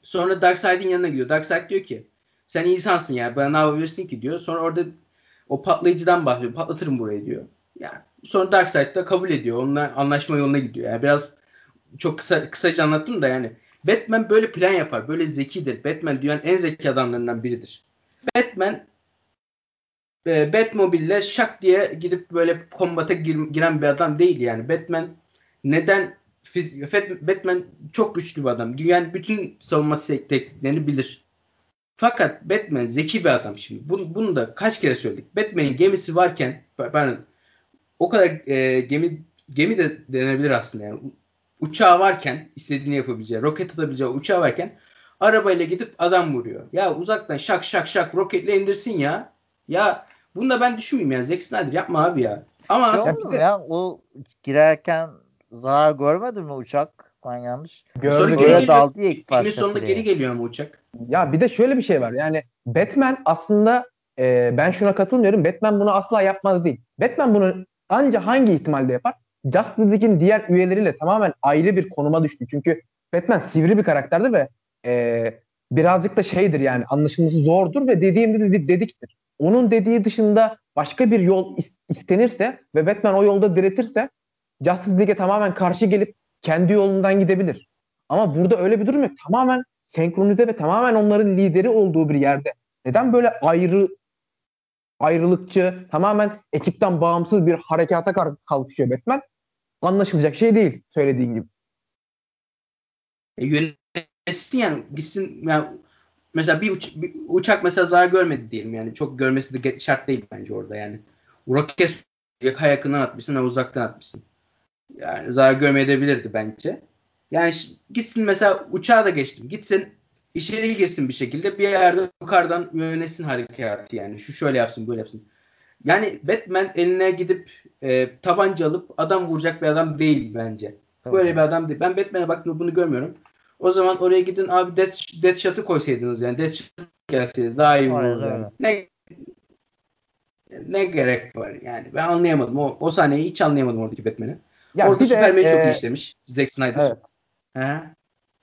Sonra Darkseid'in yanına gidiyor. Darkseid diyor ki sen insansın ya. Bana ne yapabilirsin ki diyor. Sonra orada o patlayıcıdan bahsediyor. Patlatırım burayı diyor. Yani sonra Darkseid de kabul ediyor. Onunla anlaşma yoluna gidiyor. Yani biraz çok kısaca anlattım da yani Batman böyle plan yapar. Böyle zekidir. Batman dünyanın en zeki adamlarından biridir. Batman Batmobile'le şak diye gidip böyle kombata giren bir adam değil yani. Batman neden Batman çok güçlü bir adam. Dünyanın bütün savunma tekniklerini bilir. Fakat Batman zeki bir adam şimdi. Bunu da kaç kere söyledik. Batman'in gemisi varken o kadar gemi de denebilir aslında yani. uçağı varken, istediğini yapabileceği, roket atabileceği uçağı varken arabayla gidip adam vuruyor. Ya uzaktan şak şak şak roketle indirsin ya. Ya bunu da ben düşünmeyeyim ya. Zack Snyder yapma abi ya. Ama aslında ya o girerken zarar görmedin mi uçak? Ben yanlış. Gördüm. Sonra daldı ya ilk parça. Sonunda geri geliyor mu uçak? Ya bir de şöyle bir şey var. Yani Batman aslında ben şuna katılmıyorum. Batman bunu asla yapmaz değil. Batman bunu ancak hangi ihtimalde yapar? Justice League'in diğer üyeleriyle tamamen ayrı bir konuma düştü. Çünkü Batman sivri bir karakterdir ve birazcık da şeydir yani anlaşılması zordur ve dediğimde dediktir. Onun dediği dışında başka bir yol istenirse ve Batman o yolda diretirse Justice League'e tamamen karşı gelip kendi yolundan gidebilir. Ama burada öyle bir durum yok. Tamamen senkronize ve tamamen onların lideri olduğu bir yerde. Neden böyle ayrılıkçı, tamamen ekipten bağımsız bir harekata kalkışıyor Batman? Anlaşılacak şey değil söylediğin gibi. Yönetsin yani gitsin yani mesela bir uçak mesela zarar görmedi diyelim yani çok görmesi de şart değil bence orada yani. Roket ha yakından atmışsın ha uzaktan atmışsın. Yani zarar görmeyebilirdi bence. Yani gitsin mesela uçağa da geçtim. Gitsin içeri girsin bir şekilde bir yerde yukarıdan yönetsin harekatı yani. Şu şöyle yapsın böyle yapsın. Yani Batman eline gidip tabanca alıp adam vuracak bir adam değil bence. Tamam. Böyle bir adam değil. Ben Batman'e baktığımda bunu görmüyorum. O zaman oraya gidin abi Deadshot'ı koysaydınız yani. Deadshot gelseydi daha iyi olurdu. Ne gerek var yani. Ben anlayamadım. O sahneyi hiç anlayamadım oradaki Batman'i. Yani orada Superman'i çok iyi işlemiş. Zack Snyder. Evet.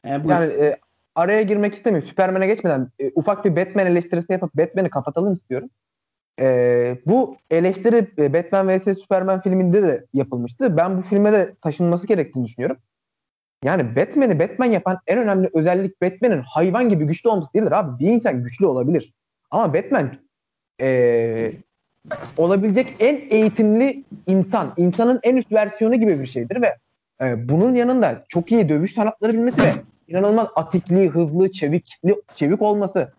Yani araya girmek istemiyorum. Superman'e geçmeden ufak bir Batman eleştirisi yapıp Batman'i kapatalım istiyorum. Bu eleştiri Batman vs Superman filminde de yapılmıştı. Ben bu filme de taşınması gerektiğini düşünüyorum. Yani Batman'i Batman yapan en önemli özellik Batman'in hayvan gibi güçlü olması değildir abi. Bir insan güçlü olabilir. Ama Batman olabilecek en eğitimli insan, insanın en üst versiyonu gibi bir şeydir ve bunun yanında çok iyi dövüş sanatları bilmesi ve inanılmaz atikliği, hızlı, çevik olması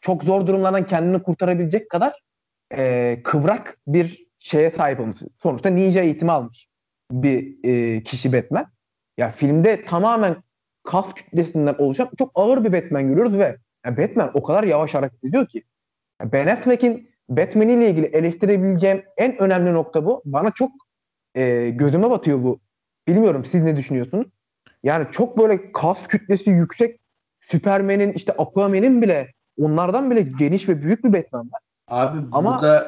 çok zor durumlardan kendini kurtarabilecek kadar kıvrak bir şeye sahip olması. Sonuçta ninja eğitimi almış bir kişi Batman. Ya filmde tamamen kas kütlesinden oluşan çok ağır bir Batman görüyoruz ve Batman o kadar yavaş hareket ediyor ki. Ben Affleck'in Batman ile ilgili eleştirebileceğim en önemli nokta bu. Bana çok gözüme batıyor bu. Bilmiyorum siz ne düşünüyorsunuz? Yani çok böyle kas kütlesi yüksek Superman'in işte Aquaman'in bile onlardan bile geniş ve büyük bir Batman var. Abi ama, burada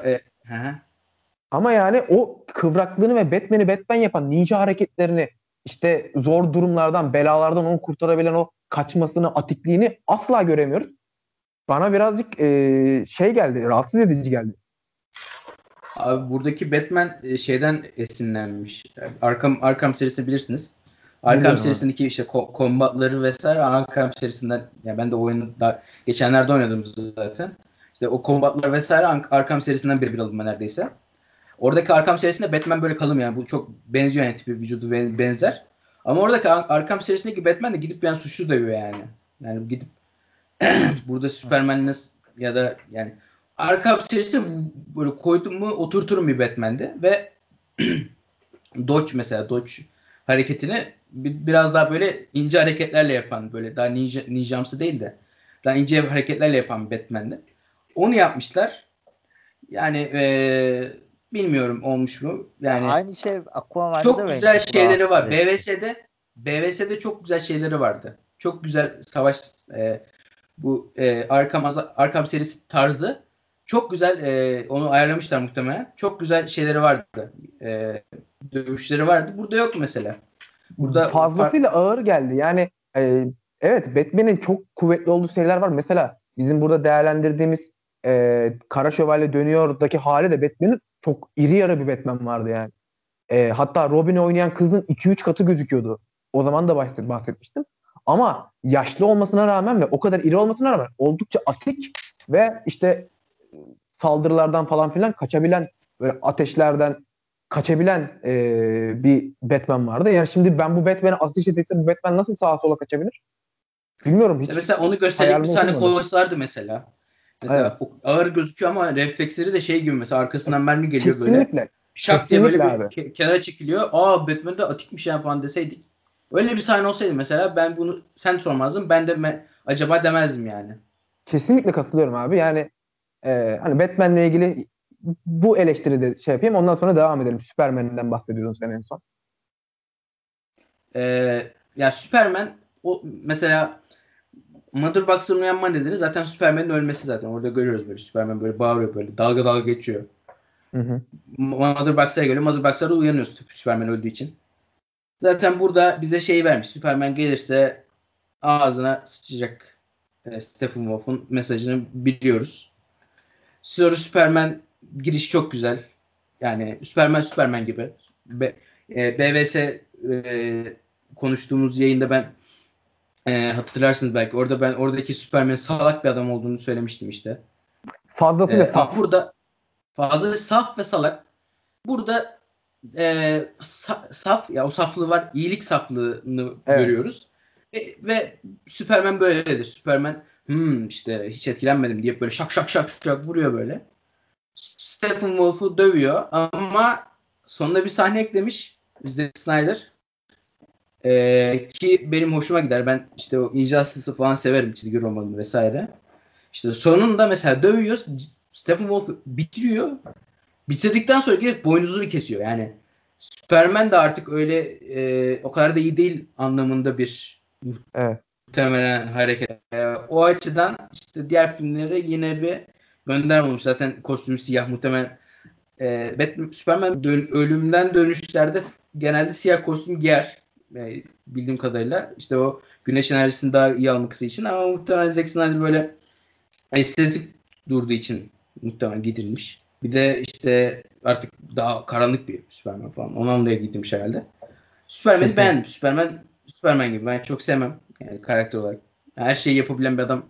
ama yani o kıvraklığını ve Batman'i Batman yapan ninja hareketlerini işte zor durumlardan, belalardan onu kurtarabilen o kaçmasını, atikliğini asla göremiyoruz. Bana birazcık şey geldi, rahatsız edici geldi. Abi buradaki Batman şeyden esinlenmiş. Arkham serisini bilirsiniz. Arkham serisindeki işte kombatları vesaire Arkham serisinden yani ben de oyunu da geçenlerde oynadım zaten. İşte o kombatlar vesaire Arkham serisinden birebir aldım ben neredeyse. Oradaki Arkham serisinde Batman böyle kalın yani bu çok benziyor yani tipi vücudu benzer. Ama oradaki Arkham serisindeki Batman de gidip yani suçlu dövüyor yani. Yani gidip burada Superman'le ya da yani Arkham serisi böyle koydum mu oturturum bir Batman'de ve Dodge hareketini biraz daha böyle ince hareketlerle yapan böyle daha ninjamsı değil de daha ince hareketlerle yapan Batman'de. Onu yapmışlar. Yani bilmiyorum olmuş mu? Yani aynı şey Aquaman'da çok güzel şeyleri var. BVS'de çok güzel şeyleri vardı. Çok güzel savaş bu Arkham serisi tarzı çok güzel onu ayarlamışlar muhtemelen. Çok güzel şeyleri vardı. Dövüşleri vardı. Burada yok mesela. Burada fazlasıyla ağır geldi. Yani evet Batman'in çok kuvvetli olduğu şeyler var. Mesela bizim burada değerlendirdiğimiz Kara Şövalye dönüyor'daki hali de Batman'in çok iri yarı bir Batman vardı yani. Hatta Robin'i oynayan kızın 2-3 katı gözüküyordu. O zaman da bahsetmiştim. Ama yaşlı olmasına rağmen ve o kadar iri olmasına rağmen oldukça atik ve işte saldırılardan falan filan kaçabilen böyle ateşlerden kaçabilen bir Batman vardı. Yani şimdi ben bu Batman'e ateş edilse bu Batman nasıl sağa sola kaçabilir? Bilmiyorum hiç. Mesela onu gösterecek bir sahne koysalardı mesela. Mesela evet. Ağır gözüküyor ama refleksleri de şey gibi mesela arkasından mermi geliyor. Kesinlikle. Böyle. şak diye böyle bir kenara çekiliyor. Aa, Batman'de atikmiş yani falan deseydik. Öyle bir sahne olsaydı mesela ben bunu sen sormazdın. Ben de acaba demezdim yani. Kesinlikle katılıyorum abi. Yani hani Batman'le ilgili bu eleştiride şey yapayım. Ondan sonra devam edelim. Superman'den bahsediyorsun sen en son. Ya Superman o mesela Mother Box'ın uyanma nedeni zaten Superman'in ölmesi zaten. Orada görüyoruz böyle Superman böyle bağırıyor böyle dalga dalga geçiyor. Hı hı. Mother Box'a geliyor. Mother Box'a da uyanıyoruz Superman öldüğü için. Zaten burada bize şey vermiş. Superman gelirse ağzına sıçacak Steppenwolf'un mesajını biliyoruz. Sonra Superman girişi çok güzel. Yani Superman gibi. BVS konuştuğumuz yayında ben hatırlarsınız belki. Orada ben oradaki Superman salak bir adam olduğunu söylemiştim işte. Fazlasıyla saf. Burada fazlasıyla saf ve salak. Burada saf ya o saflığı var. İyilik saflığını görüyoruz. Ve Superman böyledir. Superman işte hiç etkilenmedim diye böyle şak şak vuruyor böyle. Steppenwolf'u dövüyor ama sonunda bir sahne eklemiş Zack Snyder. Ki benim hoşuma gider. Ben işte o Injustice'ı falan severim, çizgi romanını vesaire. İşte sonunda mesela dövüyor, Steppenwolf'u bitiriyor. Bitirdikten sonra gelip boynuzunu kesiyor. Yani Superman de artık öyle o kadar da iyi değil anlamında bir muhtemelen hareket. O açıdan işte diğer filmlere yine bir gönderme olmuş. Zaten kostümü siyah muhtemelen. Superman ölümden dönüşlerde genelde siyah kostüm giyer. Bildiğim kadarıyla. İşte o güneş enerjisini daha iyi alması için ama muhtemelen Zack Snyder böyle estetik durduğu için muhtemelen giydirilmiş. Bir de işte artık daha karanlık bir Superman falan. Ondan dolayı giydirmiş herhalde. Superman'i beğendim. Superman gibi. Ben çok sevmem yani karakter olarak. Her şeyi yapabilen bir adam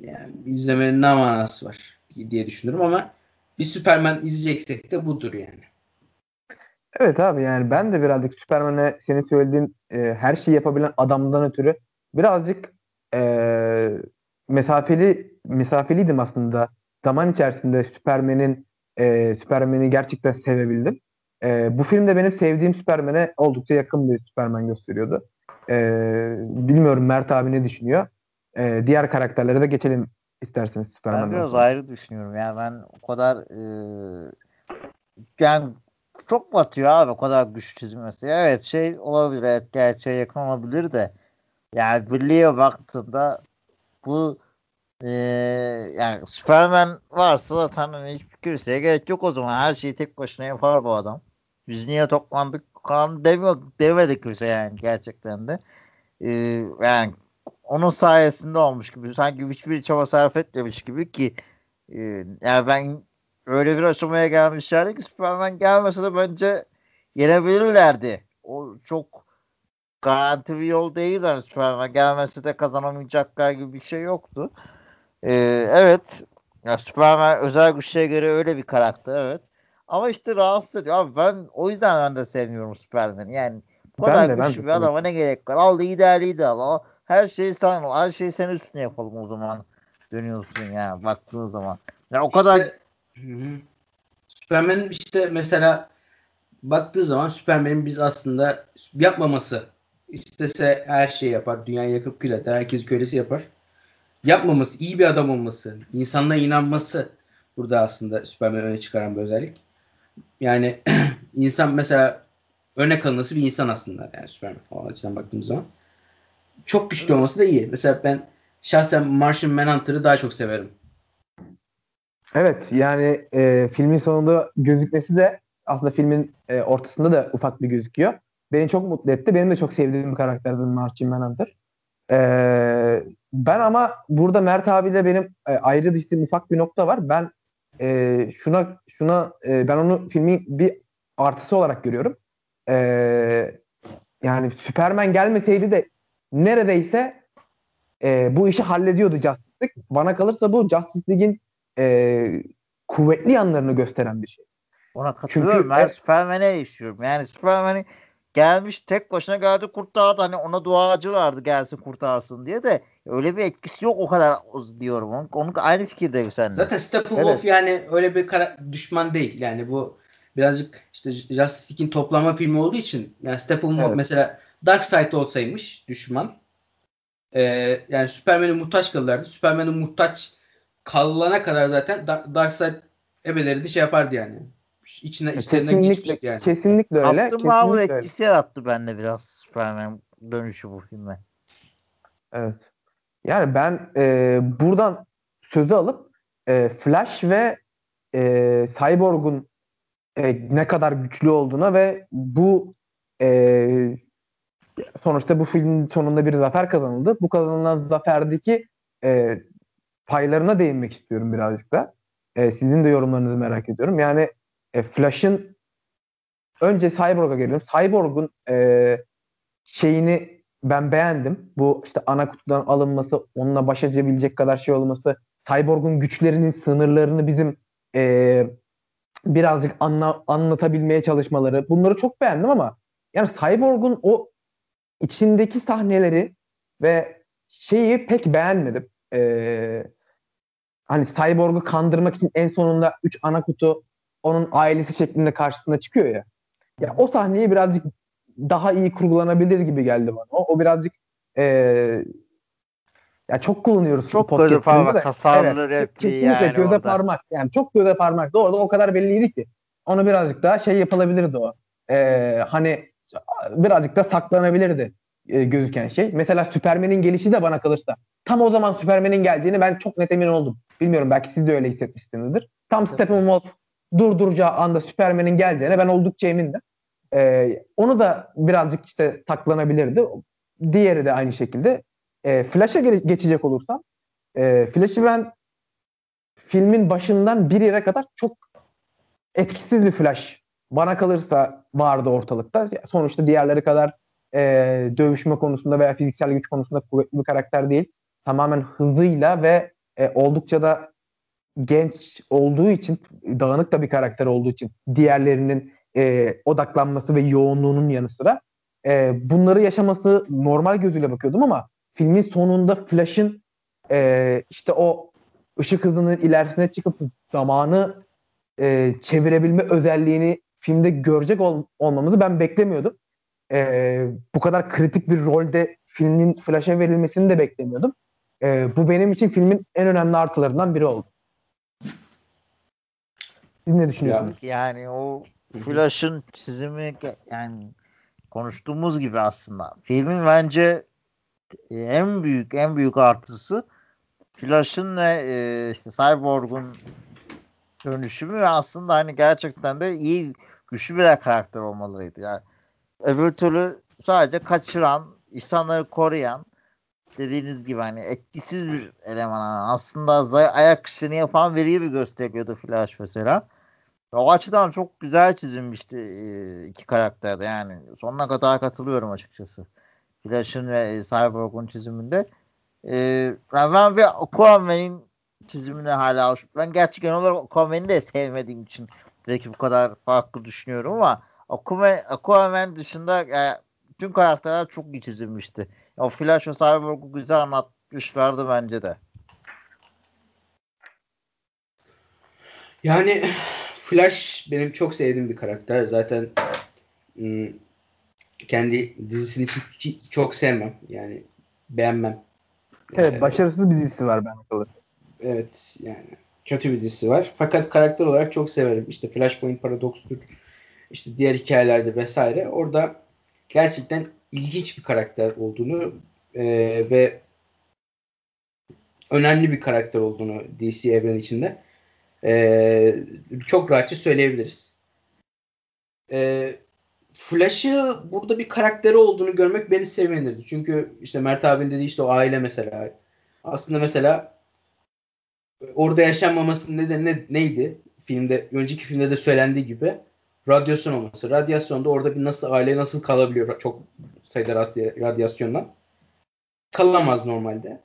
yani izlemenin ne manası var diye düşünürüm ama bir Superman izleyeceksek de budur yani. Evet abi yani ben de birazcık Superman'e senin söylediğin her şeyi yapabilen adamdan ötürü birazcık mesafeliydim aslında. Zaman içerisinde Superman'i gerçekten sevebildim. Bu filmde benim sevdiğim Superman'e oldukça yakın bir Superman gösteriyordu. Bilmiyorum Mert abi ne düşünüyor? Diğer karakterlere de geçelim isterseniz Superman'dan. Ben biraz ayrı düşünüyorum ya. Ben o kadar yani çok batıyor abi o kadar güç çizmesi. Evet şey olabilir. Evet gerçeğe yakın olabilir de. Yani birliğe baktığında bu yani Superman varsa zaten hani hiçbir kimseye gerek yok o zaman. Her şeyi tek başına yapar bu adam. Biz niye toplandık? Kan demedik kimse yani gerçekten de. Yani onun sayesinde olmuş gibi. Sanki hiçbir çaba sarf etmemiş gibi ki yani ben öyle bir aşamaya gelmişlerdi ki Superman gelmese de bence yenebilirlerdi. O çok garanti bir yol değildi. Yani Superman gelmese de kazanamayacaklar gibi bir şey yoktu. Evet. Ya Superman özel güçlere göre öyle bir karakter. Evet. Ama işte rahatsız ediyor. Abi ben o yüzden ben de sevmiyorum Superman'i. Yani bu kadar güçlü bir adama ne gerek var? Al liderliği de al. Her şeyi sen üstüne yapalım o zaman. Dönüyorsun yani baktığın zaman. Yani o kadar Superman'in işte mesela baktığı zaman Superman'in biz aslında yapmaması istese her şeyi yapar. Dünyayı yakıp kül eder. Herkesi kölesi yapar. Yapmaması, iyi bir adam olması, insanlara inanması burada aslında Superman'i öne çıkaran bir özellik. Yani insan mesela örnek alınması bir insan aslında yani Superman falan açıdan baktığımız zaman. Çok güçlü olması da iyi. Mesela ben şahsen Martian Manhunter'ı daha çok severim. Evet yani filmin sonunda gözükmesi de aslında filmin ortasında da ufak bir gözüküyor. Beni çok mutlu etti. Benim de çok sevdiğim karakterden Martian Manhunter. Ben ama burada Mert abiyle benim ayrı düştüğüm ufak bir nokta var. Ben ben onu filmin bir artısı olarak görüyorum. Yani Superman gelmeseydi de neredeyse bu işi hallediyordu Justice League. Bana kalırsa bu Justice League'in kuvvetli yanlarını gösteren bir şey. Ona katılıyorum. Çünkü ben Superman'e işliyorum. Yani Superman'i gelmiş tek başına geldi kurtardı. Hani ona duacılardı gelsin kurtarsın diye de öyle bir etkisi yok o kadar diyorum. Onun aynı fikirdeyim seninle. Zaten Steppenwolf yani öyle bir düşman değil. Yani bu birazcık işte Justice League'in toplanma filmi olduğu için yani Steppenwolf evet. Mesela Darkseid olsaymış düşman yani Superman'in muhtaç kalırlardı. Superman'in muhtaç kalana kadar zaten Darkseid ebelerini şey yapardı yani. İçlerinden geçmişti yani. Kesinlikle öyle. Captain Marvel etkisi yarattı bende biraz Superman dönüşü bu filme. Evet. Yani ben buradan sözü alıp Flash ve Cyborg'un ne kadar güçlü olduğuna ve bu sonuçta bu filmin sonunda bir zafer kazanıldı. Bu kazanılan zaferdeki paylarına değinmek istiyorum birazcık da. Sizin de yorumlarınızı merak ediyorum. Yani Flash'ın önce Cyborg'a geliyorum. Cyborg'un şeyini ben beğendim. Bu işte ana kutudan alınması, onunla baş edebilecek kadar şey olması, Cyborg'un güçlerinin sınırlarını bizim birazcık anlatabilmeye çalışmaları. Bunları çok beğendim ama yani Cyborg'un o içindeki sahneleri ve şeyi pek beğenmedim. Hani Cyborg'u kandırmak için en sonunda 3 ana kutu onun ailesi şeklinde karşısına çıkıyor ya. Ya o sahneyi birazcık daha iyi kurgulanabilir gibi geldi bana. O birazcık ya çok kullanıyoruz. Çok göze parmak tasarımları evet, kesinlikle yani göze orada. Parmak. Yani çok göze parmak. Orada o kadar belliydi ki. Onu birazcık daha şey yapılabilirdi o. Hani birazcık da saklanabilirdi gözüken şey. Mesela Superman'in gelişi de bana kalırsa tam o zaman Superman'in geleceğini ben çok net emin oldum. Bilmiyorum belki siz de öyle hissetmişsinizdir. Tam Steppenwolf durduracağı anda Superman'in geleceğine ben oldukça emindim. Onu da birazcık işte saklanabilirdi. Diğeri de aynı şekilde. Flash'a geçecek olursam Flash'ı ben filmin başından bir yere kadar çok etkisiz bir Flash bana kalırsa vardı ortalıkta. Sonuçta diğerleri kadar dövüşme konusunda veya fiziksel güç konusunda kuvvetli bir karakter değil. Tamamen hızıyla ve oldukça da genç olduğu için, dağınık da bir karakter olduğu için diğerlerinin odaklanması ve yoğunluğunun yanı sıra bunları yaşaması normal gözüyle bakıyordum ama filmin sonunda Flash'ın işte o ışık hızının ilerisine çıkıp zamanı çevirebilme özelliğini filmde görecek olmamızı ben beklemiyordum. Bu kadar kritik bir rolde filmin Flash'a verilmesini de beklemiyordum. Bu benim için filmin en önemli artılarından biri oldu. Siz ne düşünüyorsunuz? Yani o Flash'ın çizimi yani konuştuğumuz gibi aslında filmin bence en büyük artısı Flash'ın ve işte Cyborg'un dönüşümü ve aslında hani gerçekten de iyi güçlü bir karakter olmalarıydı. Yani öbür türlü sadece kaçıran, insanları koruyan dediğiniz gibi hani etkisiz bir eleman. Aslında ayak işini yapan biri gibi gösteriyordu Flash mesela. O açıdan çok güzel çizilmişti iki karakterde yani. Sonuna kadar katılıyorum açıkçası. Flash'ın ve Cyborg'un çiziminde. Ben ve Aquaman'in çizimine hala hoş. Ben gerçekten olarak Aquaman'i de sevmediğim için belki bu kadar farklı düşünüyorum ama Aquaman dışında tüm karakterler çok iyi çizilmişti. O Flash ve Cyborg'u güzel anlatmışlardı bence de. Yani Flash benim çok sevdiğim bir karakter. Zaten kendi dizisini çok sevmem. Yani beğenmem. Evet, başarısız bir dizisi var bana kalırsa. Evet, yani kötü bir dizisi var. Fakat karakter olarak çok severim. İşte Flashpoint Paradox'tur. İşte diğer hikayelerde vesaire. Orada gerçekten ilginç bir karakter olduğunu ve önemli bir karakter olduğunu DC evreni içinde çok rahatça söyleyebiliriz. Flash'ı burada bir karakteri olduğunu görmek beni sevindirdi. Çünkü işte Mert abinin dediği işte o aile mesela. Aslında mesela orada yaşanmamasının nedeni neydi? Önceki filmde de söylendiği gibi radyasyon olması. Radyasyonda orada bir aile nasıl kalabiliyor çok sayıda radyasyonla? Kalamaz normalde.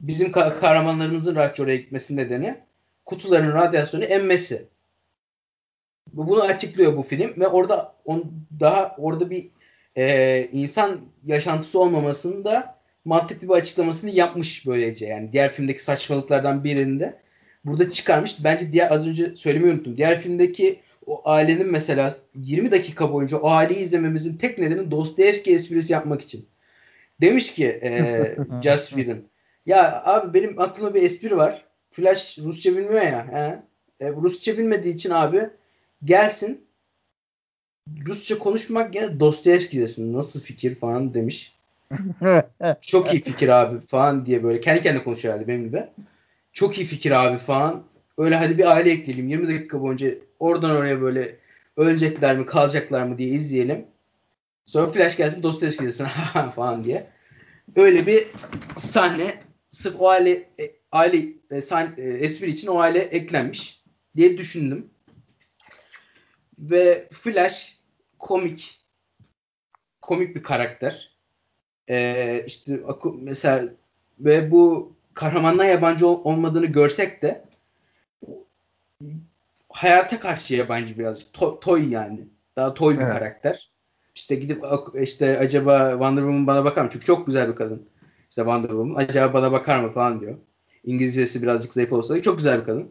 Bizim kahramanlarımızın rahatça oraya gitmesinin nedeni kutuların radyasyonu emmesi. Bunu açıklıyor bu film ve orada orada bir insan yaşantısı olmamasının da mantıklı bir açıklamasını yapmış böylece. Yani diğer filmdeki saçmalıklardan birinde burada çıkarmış. Bence az önce söylemeyi unuttum. Diğer filmdeki o ailenin mesela 20 dakika boyunca o aileyi izlememizin tek nedeni Dostoyevski esprisi yapmak için. Demiş ki Joss Whedon, ya abi benim aklımda bir espri var. Flash Rusça bilmiyor ya. Rusça bilmediği için abi gelsin Rusça konuşmak gene Dostoyevski desin. Nasıl fikir falan demiş. Çok iyi fikir abi falan diye böyle kendi kendine konuşuyor herhalde benim gibi. Çok iyi fikir abi falan. Öyle hadi bir aile ekleyelim. 20 dakika boyunca oradan oraya böyle ölecekler mi kalacaklar mı diye izleyelim. Sonra Flash gelsin Dostoyevski desin falan diye. Öyle bir sahne sırf o aile espri için o aile eklenmiş diye düşündüm. Ve Flash komik bir karakter. İşte mesela ve bu kahramandan yabancı olmadığını görsek de hayata karşı yabancı birazcık. Toy yani. Daha toy bir karakter. İşte gidip acaba Wonder Woman bana bakar mı? Çünkü çok güzel bir kadın. İşte Wonder Woman acaba bana bakar mı falan diyor. İngilizcesi birazcık zayıf olsa da çok güzel bir kadın.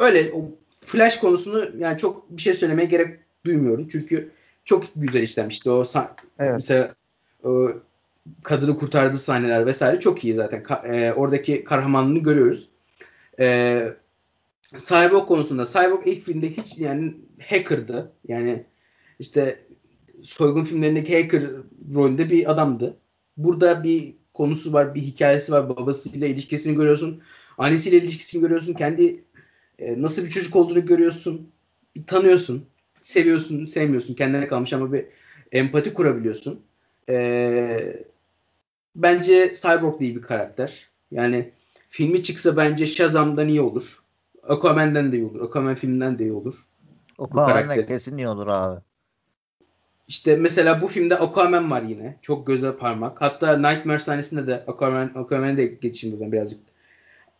Öyle Flash konusunu yani çok bir şey söylemeye gerek duymuyorum. Çünkü çok güzel işlenmişti. Mesela o kadını kurtardığı sahneler vesaire çok iyi zaten. Oradaki kahramanlığını görüyoruz. Cyborg konusunda Cyborg ilk filmde hiç yani hacker'dı. Yani işte soygun filmlerindeki hacker rolünde bir adamdı. Burada bir konusu var, bir hikayesi var. Babasıyla ilişkisini görüyorsun. Annesiyle ilişkisini görüyorsun. Kendi nasıl bir çocuk olduğunu görüyorsun. Bir tanıyorsun. Seviyorsun, sevmiyorsun. Kendine kalmış ama bir empati kurabiliyorsun. Bence Cyborg da iyi bir karakter. Yani filmi çıksa bence Shazam'dan iyi olur. Aquaman'dan da iyi olur. Aquaman filminden de iyi olur. Aquaman kesin iyi olur abi. İşte mesela bu filmde Aquaman var yine. Çok göze parmak. Hatta Nightmare sahnesinde de Aquaman'ı da geçeyim buradan birazcık.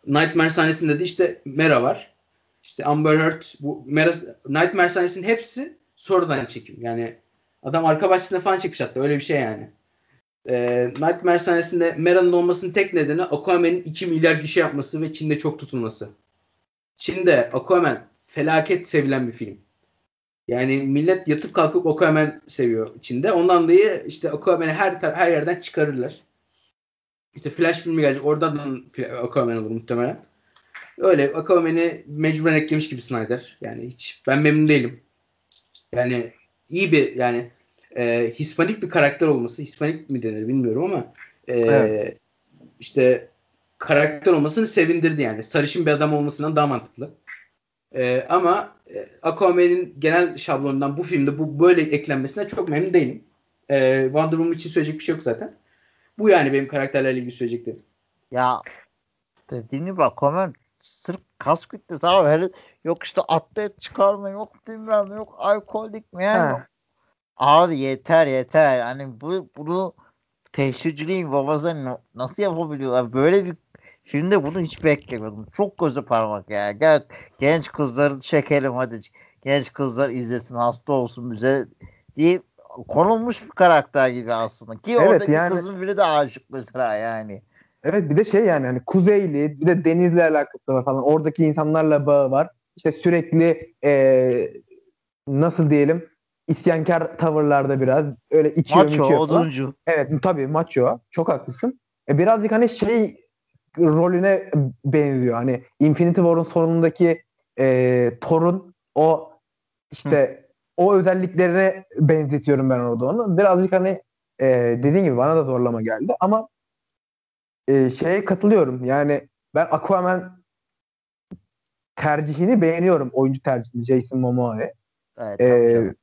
Nightmare sahnesinde de işte Mera var. İşte Amber Heard, Nightmare sahnesinin hepsi sonradan çekim. Yani adam arka bahçesinde falan çekmiş hatta. Öyle bir şey yani. Nightmare sahnesinde Mera'nın olmasının tek nedeni Aquaman'ın 2 milyar gişe yapması ve Çin'de çok tutulması. Çin'de Aquaman felaket sevilen bir film. Yani millet yatıp kalkıp Aquaman seviyor Çin'de. Ondan dolayı işte Aquaman'ı her yerden çıkarırlar. İşte Flash filmi gelecek. Oradan Aquaman olur muhtemelen. Öyle Aquaman'ı mecburen eklemiş gibi Snyder. Yani hiç ben memnun değilim. Yani iyi bir yani Hispanik bir karakter olması, Hispanik mi denir bilmiyorum ama evet. İşte karakter olmasını sevindirdi yani. Sarışın bir adam olmasından daha mantıklı. Ama Aquaman'in genel şablonundan bu filmde böyle eklenmesine çok memnun değilim. Wonder Woman için söyleyecek bir şey yok zaten. Bu yani benim karakterlerle ilgili söyleyeceklerim. Ya dediğim gibi Aquaman sırf kas kütlesi abi. Yok işte atlet çıkarma, yok bilmem ne, yok alkolik mi yani. Ha. Abi yeter. Hani bunu teşhirciliğin babası nasıl yapabiliyor? Abi böyle bir filmde bunu hiç beklemiyordum. Çok gözü parmak ya. Gel genç kızları çekelim hadi. Genç kızlar izlesin, hasta olsun bize diye konulmuş bir karakter gibi aslında. Ki evet, oradaki yani, kızın biri de aşık mesela yani. Evet bir de şey yani hani kuzeyli bir de denizle alakası var falan. Oradaki insanlarla bağı var. İşte sürekli nasıl diyelim isyankar tavırlarda biraz. Öyle içiyor oduncu. Evet tabii macho. Çok haklısın. Birazcık hani şey rolüne benziyor. Hani Infinity War'un sonundaki Thor'un o işte o özelliklerine benzetiyorum ben orada onu. Birazcık hani dediğin gibi bana da zorlama geldi ama şeye katılıyorum. Yani ben Aquaman tercihini beğeniyorum. Oyuncu tercihini Jason Momoa'yı. Evet,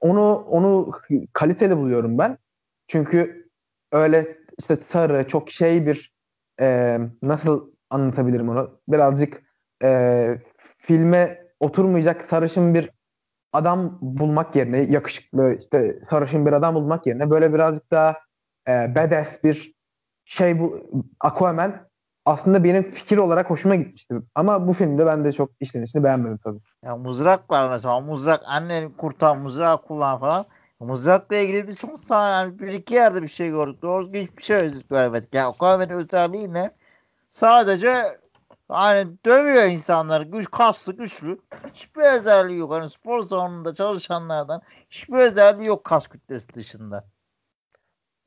onu kaliteli buluyorum ben. Çünkü öyle işte sarı çok şey bir nasıl anlatabilirim onu? Birazcık filme oturmayacak sarışın bir adam bulmak yerine yakışıklı işte sarışın bir adam bulmak yerine böyle birazcık daha badass bir şey bu Aquaman aslında benim fikir olarak hoşuma gitmişti. Ama bu filmde ben de çok işlenişini beğenmedim tabii. Ya mızrak var mesela. Mızrak annen kurtar mızrak kullan falan. Mızrakla ilgili bir son saniye yani bir iki yerde bir şey gördük. Doğrusu hiçbir şey görmedik. Yani Aquaman'ın özelliği ne? Sadece Hani dövüyor insanları. Kaslı, güçlü. Hiçbir özelliği yok. Hani spor salonunda çalışanlardan hiçbir özelliği yok kas kütlesi dışında.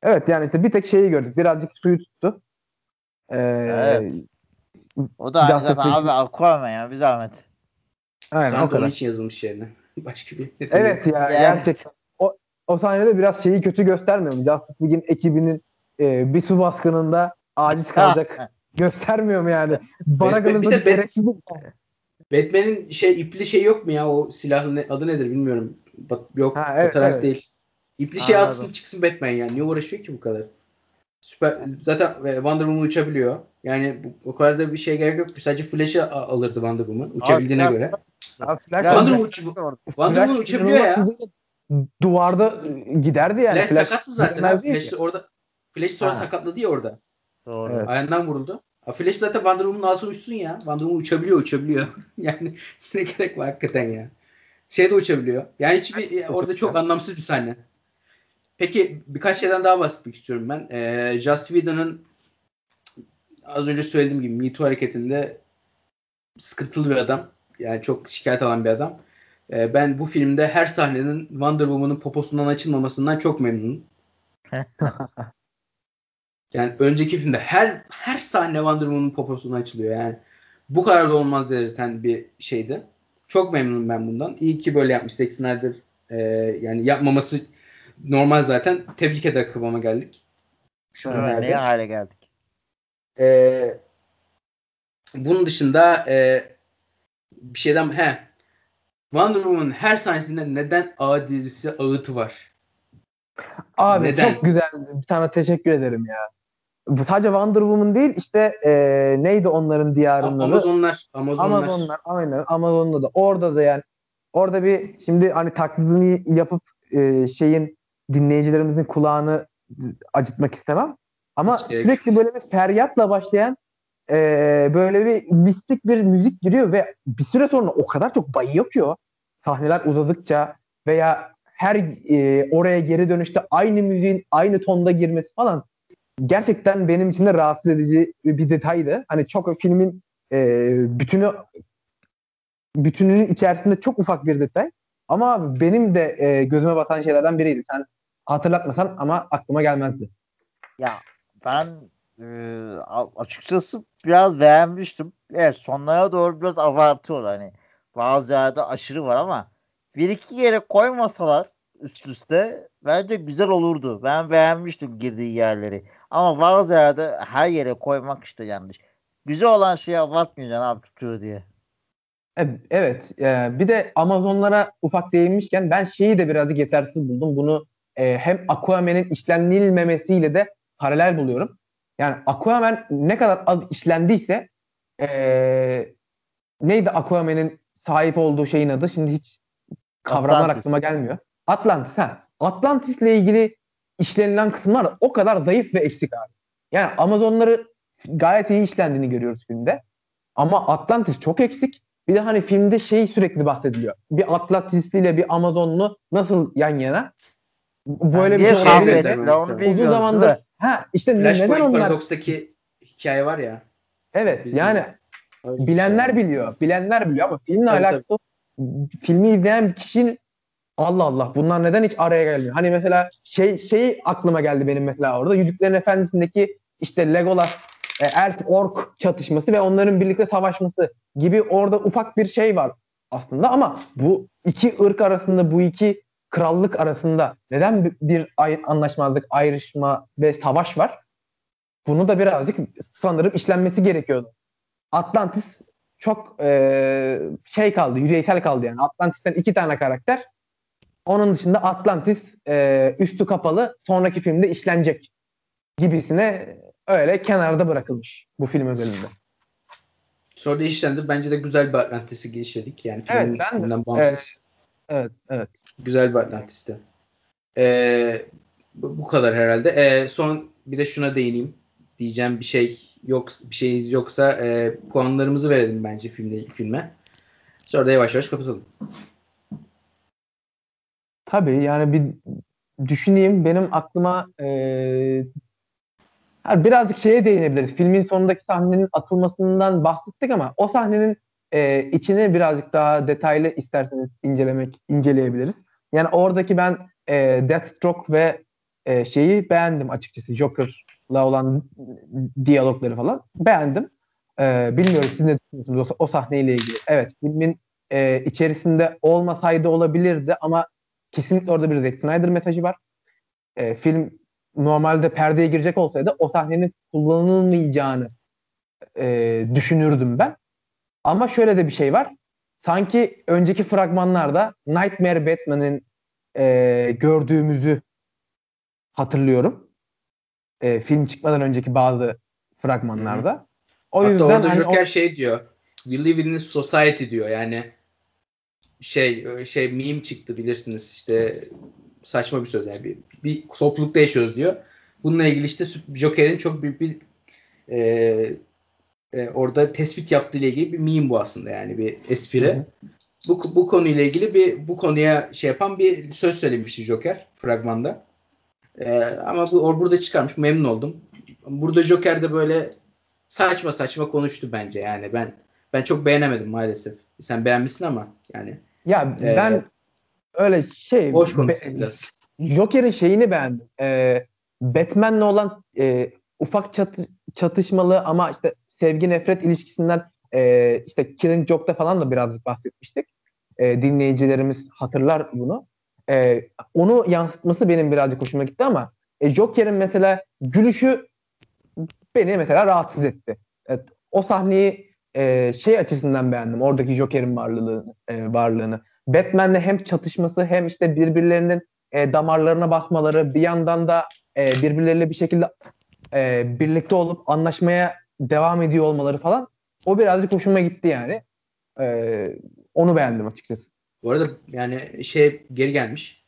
Evet yani işte bir tek şeyi gördük. Birazcık suyu tuttu. Evet. O da zaten abi Aquaman ya. Bir zahmet. Aynen. Sadece onun için yazılmış yerine. Başka bir... Evet ya. Gerçekten. O sahnede biraz şeyi kötü göstermiyor mu? Justice League'in ekibinin bir su baskınında aciz kalacak göstermiyor mu yani? Bana kalınca gerekli bu. Batman'in ipli şey yok mu ya? O silahın adı nedir bilmiyorum. Yok. Ha, evet, atarak evet. Değil. İpli şey atsın çıksın Batman yani. Niye uğraşıyor ki bu kadar? Süper. Zaten Wonder Woman uçabiliyor. Yani o kadar da bir şeye gerek yok. Sadece Flash'ı alırdı Wonder Woman. Uçabildiğine göre. Wonder Woman uçabiliyor ya. Duvarda giderdi yani. Flash sakattı zaten. Flash sonra sakatladı ya orada. Doğru. Evet. Ayağından vuruldu. Flash zaten Wonder Woman'ın nasıl uçsun ya. Wonder Woman uçabiliyor. Yani ne gerek var hakikaten ya. Şey de uçabiliyor. Yani hiçbir orada çok anlamsız bir sahne. Peki birkaç şeyden daha bahsetmek istiyorum ben. Joss Whedon'ın az önce söylediğim gibi Me Too hareketinde sıkıntılı bir adam. Yani çok şikayet alan bir adam. Ben bu filmde her sahnenin Wonder Woman'ın poposundan açılmamasından çok memnunum. Yani önceki filmde her sahne Wonder Woman'ın poposundan açılıyor. Yani bu kadar da olmaz derten bir şeydi. Çok memnunum ben bundan. İyi ki böyle yapmış. Zack Snyder yani yapmaması normal zaten. Tebrik eder kıvama geldik. Ne hale geldik. Bunun dışında bir şeyden Wonder Woman'ın her sahnesinde neden A dizisi ağıtı var? Abi neden? Çok güzel. Bir tane teşekkür ederim ya. Sadece Wonder Woman değil işte neydi onların diyarında? Amazonlar. Aynen Amazon'da da. Orada da yani. Orada bir şimdi hani taklidini yapıp dinleyicilerimizin kulağını acıtmak istemem. Ama sürekli böyle bir feryatla başlayan böyle bir mistik bir müzik giriyor ve bir süre sonra o kadar çok bayıyor ki o. Sahneler uzadıkça veya her oraya geri dönüşte aynı müziğin aynı tonda girmesi falan gerçekten benim için de rahatsız edici bir detaydı. Hani çok filmin bütününün içerisinde çok ufak bir detay. Ama benim de gözüme batan şeylerden biriydi. Sen hatırlatmasan ama aklıma gelmezdi. Ya ben açıkçası biraz beğenmiştim. Evet, sonlara doğru biraz abartıyorlar. Hani bazı yerde aşırı var ama bir iki yere koymasalar üst üste bence güzel olurdu. Ben beğenmiştim girdiği yerleri. Ama bazı yerde her yere koymak yanlış. Güzel olan şeyi abartmayacaksın abi tutuyor diye. Evet. Bir de Amazonlara ufak değinmişken ben şeyi de birazcık yetersiz buldum. Bunu hem Aquaman'in işlenilmemesiyle de paralel buluyorum. Yani Aquaman ne kadar az işlendiyse neydi Aquaman'in sahip olduğu şeyin adı? Şimdi hiç kavramlar Atlantis. Aklıma gelmiyor. Atlantis. Atlantis'le ilgili işlenilen kısımlar o kadar zayıf ve eksik abi. Yani Amazonları gayet iyi işlendiğini görüyoruz filmde. Ama Atlantis çok eksik. Bir de hani filmde sürekli bahsediliyor. Bir Atlantisliyle bir Amazonlu nasıl yan yana? Böyle yani bir şey uzun zamandır. Flashpoint Paradox'taki hikaye var ya. Evet biliriz. Yani bilenler biliyor ama filmle alakası filmi izleyen bir kişinin Allah bunlar neden hiç araya gelmiyor? Hani mesela şey aklıma geldi benim mesela orada. Yüzüklerin Efendisi'ndeki Legolas elf ork çatışması ve onların birlikte savaşması gibi orada ufak bir şey var aslında ama bu iki ırk arasında bu iki krallık arasında neden bir anlaşmazlık, ayrışma ve savaş var? Bunu da birazcık sanırım işlenmesi gerekiyordu. Atlantis çok kaldı, yüzeysel kaldı yani. Atlantis'ten 2 tane karakter. Onun dışında Atlantis üstü kapalı sonraki filmde işlenecek gibisine öyle kenarda bırakılmış bu film özelinde. Sonra işlendi. Bence de güzel bir Atlantis'i geliştirdik. Yani filmin filmden bağımsız. Evet. Güzel bir Atlantis'ti. Bu kadar herhalde. Son bir de şuna değineyim. Diyeceğim bir şeyiniz yoksa puanlarımızı verelim bence filme. Sonra da yavaş yavaş kapatalım. Tabii yani bir düşüneyim. Benim aklıma Birazcık şeye değinebiliriz. Filmin sonundaki sahnenin atılmasından bahsettik ama o sahnenin içine birazcık daha detaylı isterseniz inceleyebiliriz. Yani oradaki ben Deathstroke ve şeyi beğendim açıkçası. Joker'la olan diyalogları falan beğendim. Bilmiyorum siz ne düşünüyorsunuz o sahneyle ilgili. Evet, filmin içerisinde olmasaydı olabilirdi ama kesinlikle orada bir Zack Snyder mesajı var. Film normalde perdeye girecek olsaydı o sahnenin kullanılmayacağını düşünürdüm ben. Ama şöyle de bir şey var. Sanki önceki fragmanlarda Nightmare Batman'in gördüğümüzü hatırlıyorum. Film çıkmadan önceki bazı fragmanlarda. O hatta yüzden orada hani Joker şey diyor. We live in a society diyor. Yani şey meme çıktı bilirsiniz işte, saçma bir söz yani. Bir toplulukta yaşıyoruz diyor. Bununla ilgili işte Joker'in çok büyük bir orada tespit yaptığı ile ilgili bir meme bu aslında, yani bir espri. Hı-hı. Bu konuyla ilgili bu konuya şey yapan bir söz söylemişti Joker fragmanda. Ama burada çıkarmış, memnun oldum. Burada Joker de böyle saçma saçma konuştu bence yani. Ben çok beğenemedim maalesef. Sen beğenmişsin ama yani. Ya ben öyle şey. Boş konuştum biraz. Joker'in şeyini beğendim. Batman'le olan ufak çatışmalı ama işte sevgi nefret ilişkisinden işte Killing Joke'da falan da birazcık bahsetmiştik. Dinleyicilerimiz hatırlar bunu. Onu yansıtması benim birazcık hoşuma gitti ama Joker'in mesela gülüşü beni mesela rahatsız etti. Evet, o sahneyi şey açısından beğendim. Oradaki Joker'in varlığını. Batman'le hem çatışması hem işte birbirlerinin damarlarına basmaları, bir yandan da birbirleriyle bir şekilde birlikte olup anlaşmaya devam ediyor olmaları falan. O birazcık hoşuma gitti yani. Onu beğendim açıkçası. Bu arada yani şey geri gelmiş.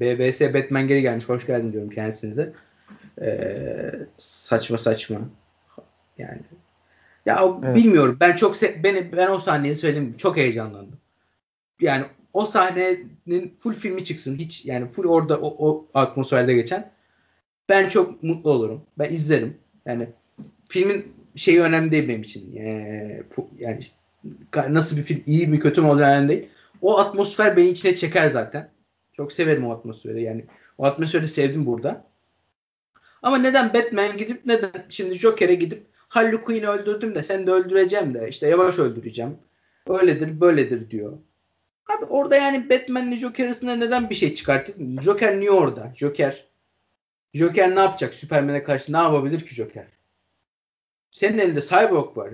BBS Batman geri gelmiş. Hoş geldin diyorum kendisine de. Saçma saçma. Yani. Ya evet. Bilmiyorum. Ben çok ben o sahneyi söyleyeyim. Çok heyecanlandım. Yani o sahnenin full filmi çıksın. Hiç yani full orada o atmosferde geçen. Ben çok mutlu olurum. Ben izlerim. Yani filmin şeyi önemli değil benim için. Yani nasıl bir film, iyi mi kötü mü olacağı önemli değil. O atmosfer beni içine çeker zaten. Çok severim o atmosferi. Yani o atmosferi sevdim burada. Ama neden Batman gidip neden şimdi Joker'e gidip Harley Quinn'i öldürdüm de seni de öldüreceğim de işte yavaş öldüreceğim. Öyledir böyledir diyor. Abi orada yani Batman'le Joker arasında neden bir şey çıkarttık? Joker niye orada? Joker ne yapacak? Superman'e karşı ne yapabilir ki Joker? Senin elinde Cyborg var.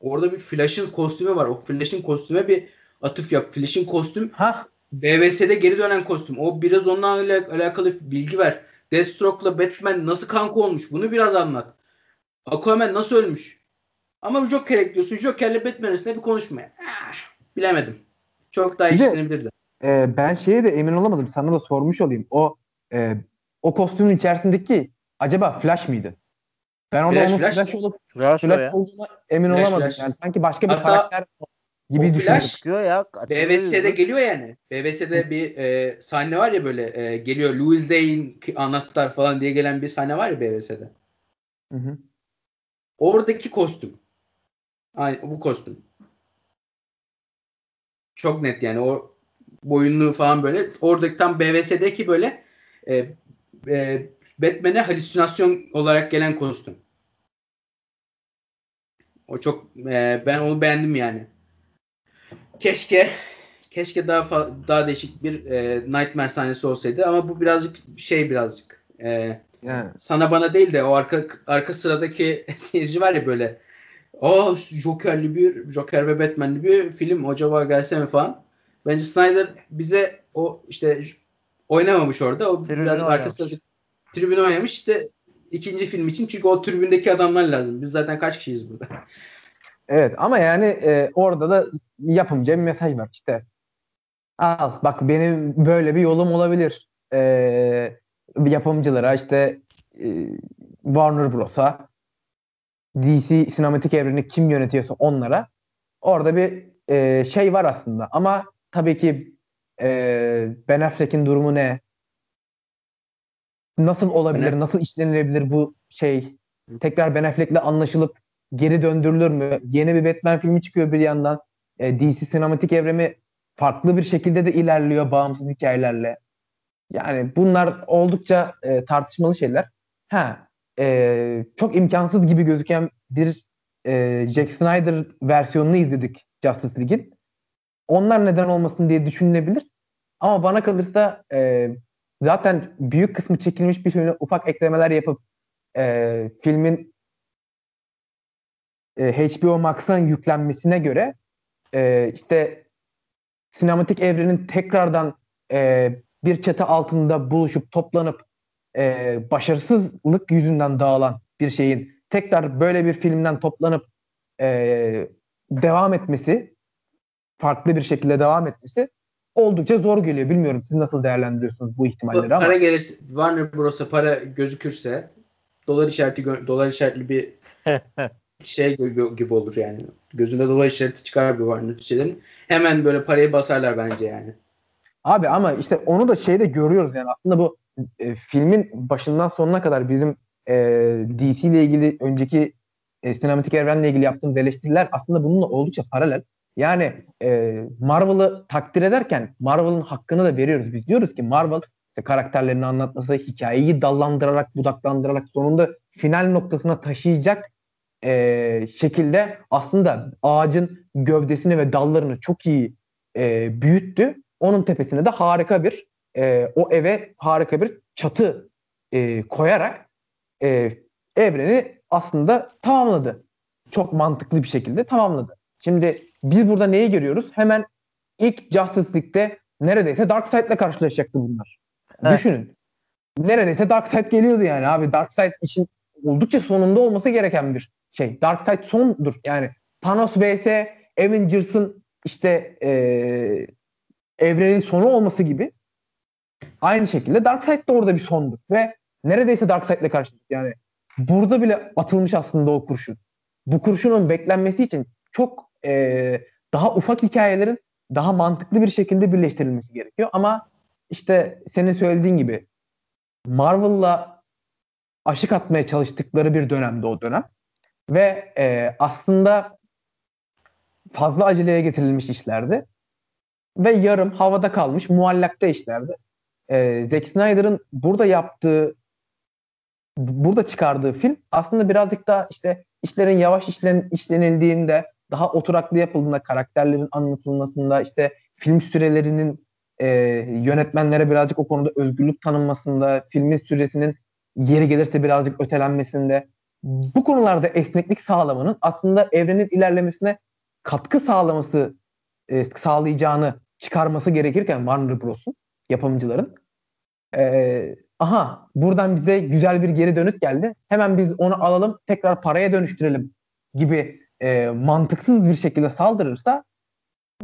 Orada bir Flash'ın kostümü var. O Flash'ın kostüme bir atıf yap. Flash'ın kostüm BVS'de geri dönen kostüm. O biraz onunla alakalı bilgi ver. Deathstroke'la Batman nasıl kanka olmuş? Bunu biraz anlat. Aquaman nasıl ölmüş? Ama Joker'e diyorsun. Joker'le Batman arasında bir konuşma. Bilemedim. Çok daha işlenebilirdi. Ben şeye de emin olamadım. Sana da sormuş olayım. O kostümün içerisindeki acaba Flash mıydı? Ben orada onun Flash olduğuna emin olamadım. Yani sanki başka bir karakter gibi düşünüyor ya. BVS'de geliyor yani. BVS'de bir sahne var ya böyle geliyor. Lois Lane anahtar falan diye gelen bir sahne var ya BVS'de. Hı hı. Oradaki kostüm. Ay, bu kostüm. Çok net yani o boyunluğu falan böyle. Oradaki tam BVS'deki böyle Batman'e halüsinasyon olarak gelen kostüm. O çok ben onu beğendim yani. Keşke daha değişik bir Nightmare sahnesi olsaydı ama bu birazcık yani. Sana bana değil de o arka sıradaki seyirci var ya böyle Joker ve Batman'li bir film acaba gelse mi falan. Bence Snyder bize o işte oynamamış orada. O biraz arkasında tribüne oynamış işte ikinci film için. Çünkü o tribündeki adamlar lazım. Biz zaten kaç kişiyiz burada? Evet ama yani orada da yapımcıya bir mesaj var. İşte al bak benim böyle bir yolum olabilir. Yapımcılara işte Warner Bros'a, DC sinematik evreni kim yönetiyorsa onlara orada bir şey var aslında. Ama tabii ki Ben Affleck'in durumu ne? Nasıl olabilir? Nasıl işlenilebilir bu şey? tekrar Ben Affleck'le anlaşılıp geri döndürülür mü? Yeni bir Batman filmi çıkıyor bir yandan. DC sinematik evreni farklı bir şekilde de ilerliyor bağımsız hikayelerle. Yani bunlar oldukça tartışmalı şeyler. Çok imkansız gibi gözüken bir Zack Snyder versiyonunu izledik Justice League'in. Onlar neden olmasın diye düşünülebilir. Ama bana kalırsa zaten büyük kısmı çekilmiş bir filmle ufak eklemeler yapıp filmin HBO Max'ın yüklenmesine göre işte sinematik evrenin tekrardan bir çatı altında buluşup toplanıp başarısızlık yüzünden dağılan bir şeyin tekrar böyle bir filmden toplanıp devam etmesi, farklı bir şekilde devam etmesi oldukça zor geliyor. Bilmiyorum siz nasıl değerlendiriyorsunuz bu ihtimalleri ama. Para gelirse, Warner Bros'a para gözükürse dolar işaretli bir şey gibi olur yani. Gözünde dolar işareti çıkar bir Warner'çilerin. Hemen böyle parayı basarlar bence yani. Abi ama işte onu da şeyde görüyoruz yani aslında bu filmin başından sonuna kadar bizim DC ile ilgili önceki sinematik evrenle ilgili yaptığımız eleştiriler aslında bununla oldukça paralel. Yani Marvel'ı takdir ederken Marvel'ın hakkını da veriyoruz. Biz diyoruz ki Marvel işte karakterlerini anlatması, hikayeyi dallandırarak, budaklandırarak sonunda final noktasına taşıyacak şekilde aslında ağacın gövdesini ve dallarını çok iyi büyüttü. Onun tepesine de harika bir o eve harika bir çatı koyarak evreni aslında tamamladı. Çok mantıklı bir şekilde tamamladı. Şimdi biz burada neyi görüyoruz? Hemen ilk Justice League'de neredeyse Darkseid'le karşılaşacaktı bunlar. Evet. Düşünün. Neredeyse Darkseid geliyordu yani abi. Darkseid için oldukça sonunda olması gereken bir şey. Darkseid sondur. Yani Thanos vs. Avengers'ın işte evrenin sonu olması gibi. Aynı şekilde Darkseid de orada bir sondur. Ve neredeyse Darkseid'le karşılaştık. Yani burada bile atılmış aslında o kurşun. Bu kurşunun beklenmesi için çok daha ufak hikayelerin daha mantıklı bir şekilde birleştirilmesi gerekiyor. Ama işte senin söylediğin gibi Marvel'la aşık atmaya çalıştıkları bir dönemde o dönem. Ve aslında fazla aceleye getirilmiş işlerdi. Ve yarım havada kalmış muallakta işlerdi. Zack Snyder'ın burada çıkardığı film aslında birazcık daha işte işlerin yavaş işlenildiğinde daha oturaklı yapıldığında karakterlerin anlatılmasında işte film sürelerinin yönetmenlere birazcık o konuda özgürlük tanınmasında filmin süresinin yeri gelirse birazcık ötelenmesinde bu konularda esneklik sağlamanın aslında evrenin ilerlemesine katkı sağlaması sağlayacağını çıkarması gerekirken Warner Bros'un yapımcıların buradan bize güzel bir geri dönüt geldi. Hemen biz onu alalım tekrar paraya dönüştürelim gibi mantıksız bir şekilde saldırırsa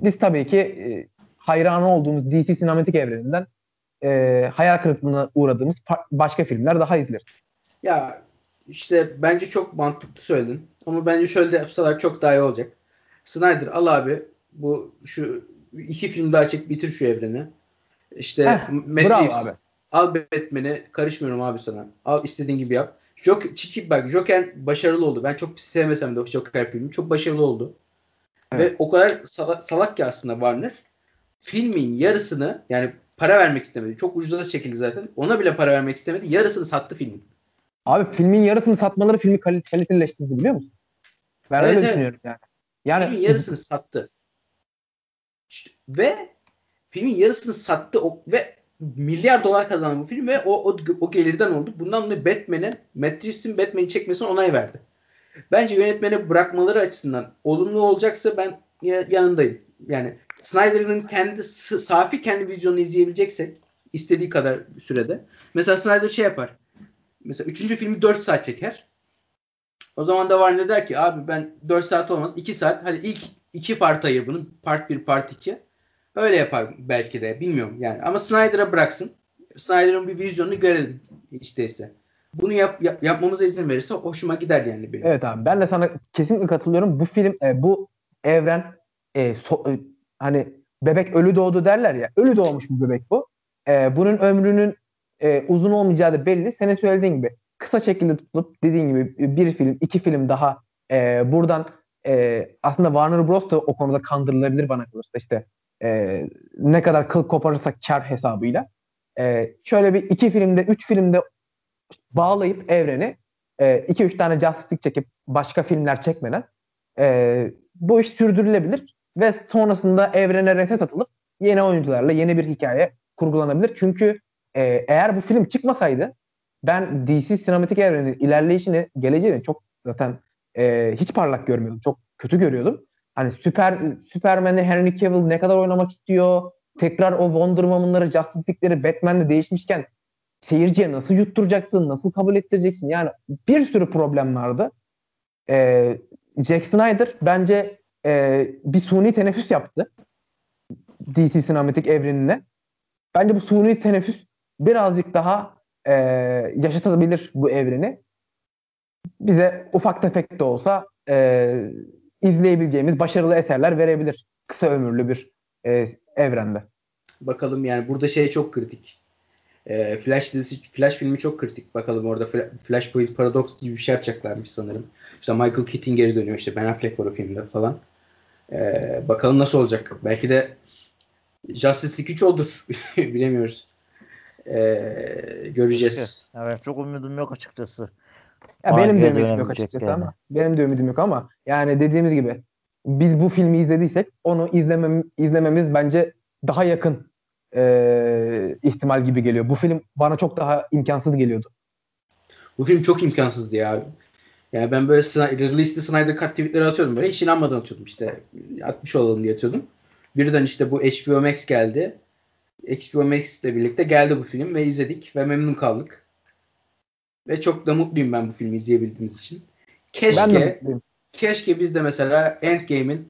biz tabii ki hayranı olduğumuz DC sinematik evreninden hayal kırıklığına uğradığımız başka filmler daha izleriz. Ya işte bence çok mantıklı söyledin. Ama bence şöyle de yapsalar çok daha iyi olacak. Snyder al abi şu iki film daha çek bitir şu evreni. İşte Matrix. Al Batman'i karışmıyorum abi sana. Al istediğin gibi yap. Joker başarılı oldu. Ben çok sevmesem de Joker filmi çok başarılı oldu. Evet. Ve o kadar salak ki aslında Warner. Filmin yarısını yani para vermek istemedi. Çok ucuza çekildi zaten. Ona bile para vermek istemedi. Yarısını sattı filmin. Abi filmin yarısını satmaları filmi kaliteleştirdi biliyor musun? Ben öyle düşünüyorum yani. Filmin yarısını sattı. Ve filmin yarısını sattı ve milyar dolar kazandı bu film ve o gelirden oldu. Bundan dolayı Matrix'in Batman'i çekmesine onay verdi. Bence yönetmene bırakmaları açısından olumlu olacaksa ben yanındayım. Yani Snyder'ın kendi vizyonunu izleyebileceksek istediği kadar sürede. Mesela Snyder şey yapar. Mesela 3. filmi 4 saat çeker. O zaman da Warner der ki abi ben 4 saat olmaz 2 saat. Hadi ilk 2 part ayır bunu. Part 1, part 2. Öyle yapar belki de. Bilmiyorum yani. Ama Snyder'a bıraksın. Snyder'ın bir vizyonunu görelim işteyse. Bunu yapmamıza izin verirse hoşuma gider yani benim. Evet abi. Ben de sana kesinlikle katılıyorum. Bu film, bu evren hani bebek ölü doğdu derler ya. Ölü doğmuş bu bebek bu. Bunun ömrünün uzun olmayacağı da belli. Senin söylediğin gibi kısa şekilde tutulup dediğin gibi bir film, iki film daha buradan aslında Warner Bros da o konuda kandırılabilir bana kalırsa işte ne kadar kıl koparırsak kar hesabıyla şöyle bir iki filmde, üç filmde bağlayıp evreni 2-3 tane Justice League çekip başka filmler çekmeden bu iş sürdürülebilir ve sonrasında evrene reset atılıp yeni oyuncularla yeni bir hikaye kurgulanabilir. Çünkü eğer bu film çıkmasaydı ben DC sinematik evrenin ilerleyişini, geleceğini çok zaten hiç parlak görmüyordum. Çok kötü görüyordum. Hani Superman'i Henry Cavill ne kadar oynamak istiyor? Tekrar o Wonder Woman'ları, Justice League'leri Batman'le değişmişken seyirciye nasıl yutturacaksın? Nasıl kabul ettireceksin? Yani bir sürü problem vardı. Zack Snyder bence bir suni teneffüs yaptı DC sinematik evrenine. Bence bu suni teneffüs birazcık daha yaşatabilir bu evreni. Bize ufak tefek de olsa izleyebileceğimiz başarılı eserler verebilir. Kısa ömürlü bir evrende. Bakalım yani burada şey çok kritik. Flash dizisi, Flash filmi çok kritik. Bakalım orada Flashpoint Paradox gibi bir şey yapacaklarmış sanırım. İşte Michael Keaton geri dönüyor, işte Ben Affleck var o filmde falan. Bakalım nasıl olacak. Belki de Justice League 3 olur. Bilemiyoruz. Göreceğiz. Evet, çok umudum yok açıkçası. Ya benim de ümidim yok açıkçası yani. Ama benim de ümidim yok ama yani dediğimiz gibi biz bu filmi izlediysek onu izlememiz bence daha yakın ihtimal gibi geliyor. Bu film bana çok daha imkansız geliyordu. Bu film çok imkansızdı ya. Yani ben böyle release'li Snyder Cut tweetleri atıyorum böyle. Hiç inanmadan atıyordum işte. 60 olalım diye atıyordum. Birden işte bu HBO Max geldi. HBO Max ile birlikte geldi bu film ve izledik ve memnun kaldık. Ve çok da mutluyum ben bu filmi izleyebildiğimiz için. Keşke biz de mesela Endgame'in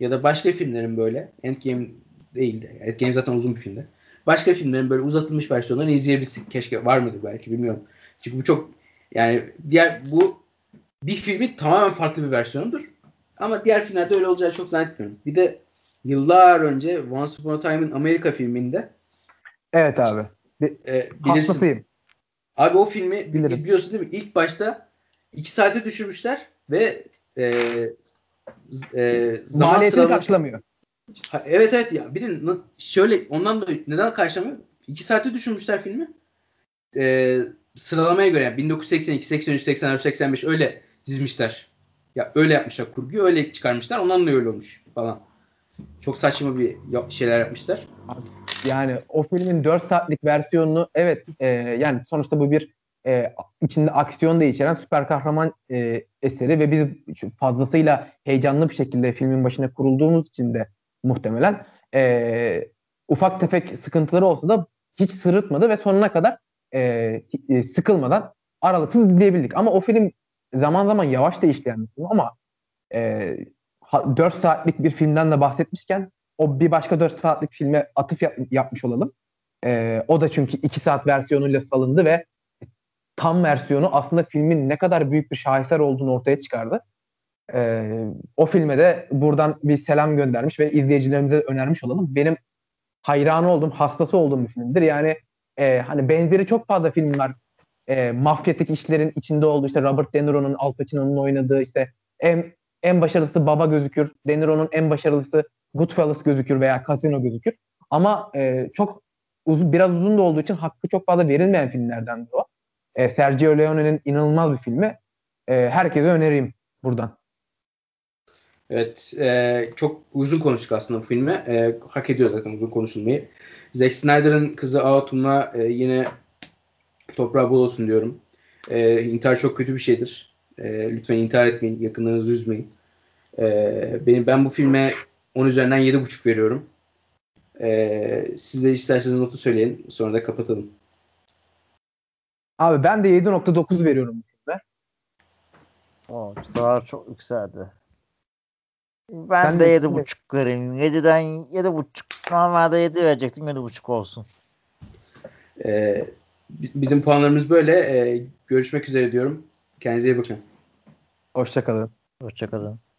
ya da başka filmlerin böyle Endgame değil de. Endgame zaten uzun bir filmdi. Başka filmlerin böyle uzatılmış versiyonlarını izleyebilsek. Keşke, var mıdır belki bilmiyorum. Çünkü bu çok yani bu bir filmin tamamen farklı bir versiyonudur. Ama diğer filmlerde öyle olacağı çok zannetmiyorum. Bir de yıllar önce Once Upon a Time'ın Amerika filminde. Evet abi. Hastasıyım. Abi o filmi biliyorsun değil mi? İlk başta 2 saate düşürmüşler ve zaman maliyetini karşılamıyor. Evet evet ya. Bir de şöyle ondan da neden karşılamıyor? 2 saate düşürmüşler filmi. Sıralamaya göre yani 1982, 83, 84, 85 öyle dizmişler. Ya öyle yapmışlar kurguyu, öyle çıkarmışlar. Ondan da öyle olmuş falan. Çok saçma bir şeyler yapmışlar. Yani o filmin 4 saatlik versiyonunu evet yani sonuçta bu bir içinde aksiyon da içeren süper kahraman eseri ve biz fazlasıyla heyecanlı bir şekilde filmin başına kurulduğumuz için de muhtemelen ufak tefek sıkıntıları olsa da hiç sırıtmadı ve sonuna kadar sıkılmadan aralıksız izleyebildik. Ama o film zaman zaman yavaş da işleyen bir film ama 4 saatlik bir filmden de bahsetmişken o bir başka 4 saatlik filme atıf yapmış olalım. O da çünkü 2 saat versiyonuyla salındı ve tam versiyonu aslında filmin ne kadar büyük bir şaheser olduğunu ortaya çıkardı. O filme de buradan bir selam göndermiş ve izleyicilerimize önermiş olalım. Benim hayranı olduğum, hastası olduğum bir filmdir. Yani hani benzeri çok fazla film var. Mafyatik işlerin içinde olduğu işte Robert De Niro'nun, Al Pacino'nun oynadığı işte en başarılısı Baba gözükür. De Niro'nun en başarılısı Goodfellas gözükür veya Casino gözükür. Ama çok biraz uzun da olduğu için hakkı çok fazla verilmeyen filmlerden de o. Sergio Leone'nin inanılmaz bir filmi. Herkese öneririm buradan. Evet. Çok uzun konuştuk aslında bu filmi. Hak ediyor zaten uzun konuşulmayı. Zack Snyder'ın kızı Autumn'la yine toprağı bol olsun diyorum. İntihar çok kötü bir şeydir. Lütfen intihar etmeyin. Yakınlarınızı üzmeyin. Ben bu filme 10 üzerinden 7.5 veriyorum. Siz de isterseniz notu söyleyin. Sonra da kapatalım. Abi ben de 7.9 veriyorum. O daha çok yükseldi. Ben de 7.5 vereyim. 7'den 7.5. Normalde 7 verecektim. 7.5 olsun. Bizim puanlarımız böyle. Görüşmek üzere diyorum. Kendinize iyi bakın. Hoşça kalın. Hoşça kalın.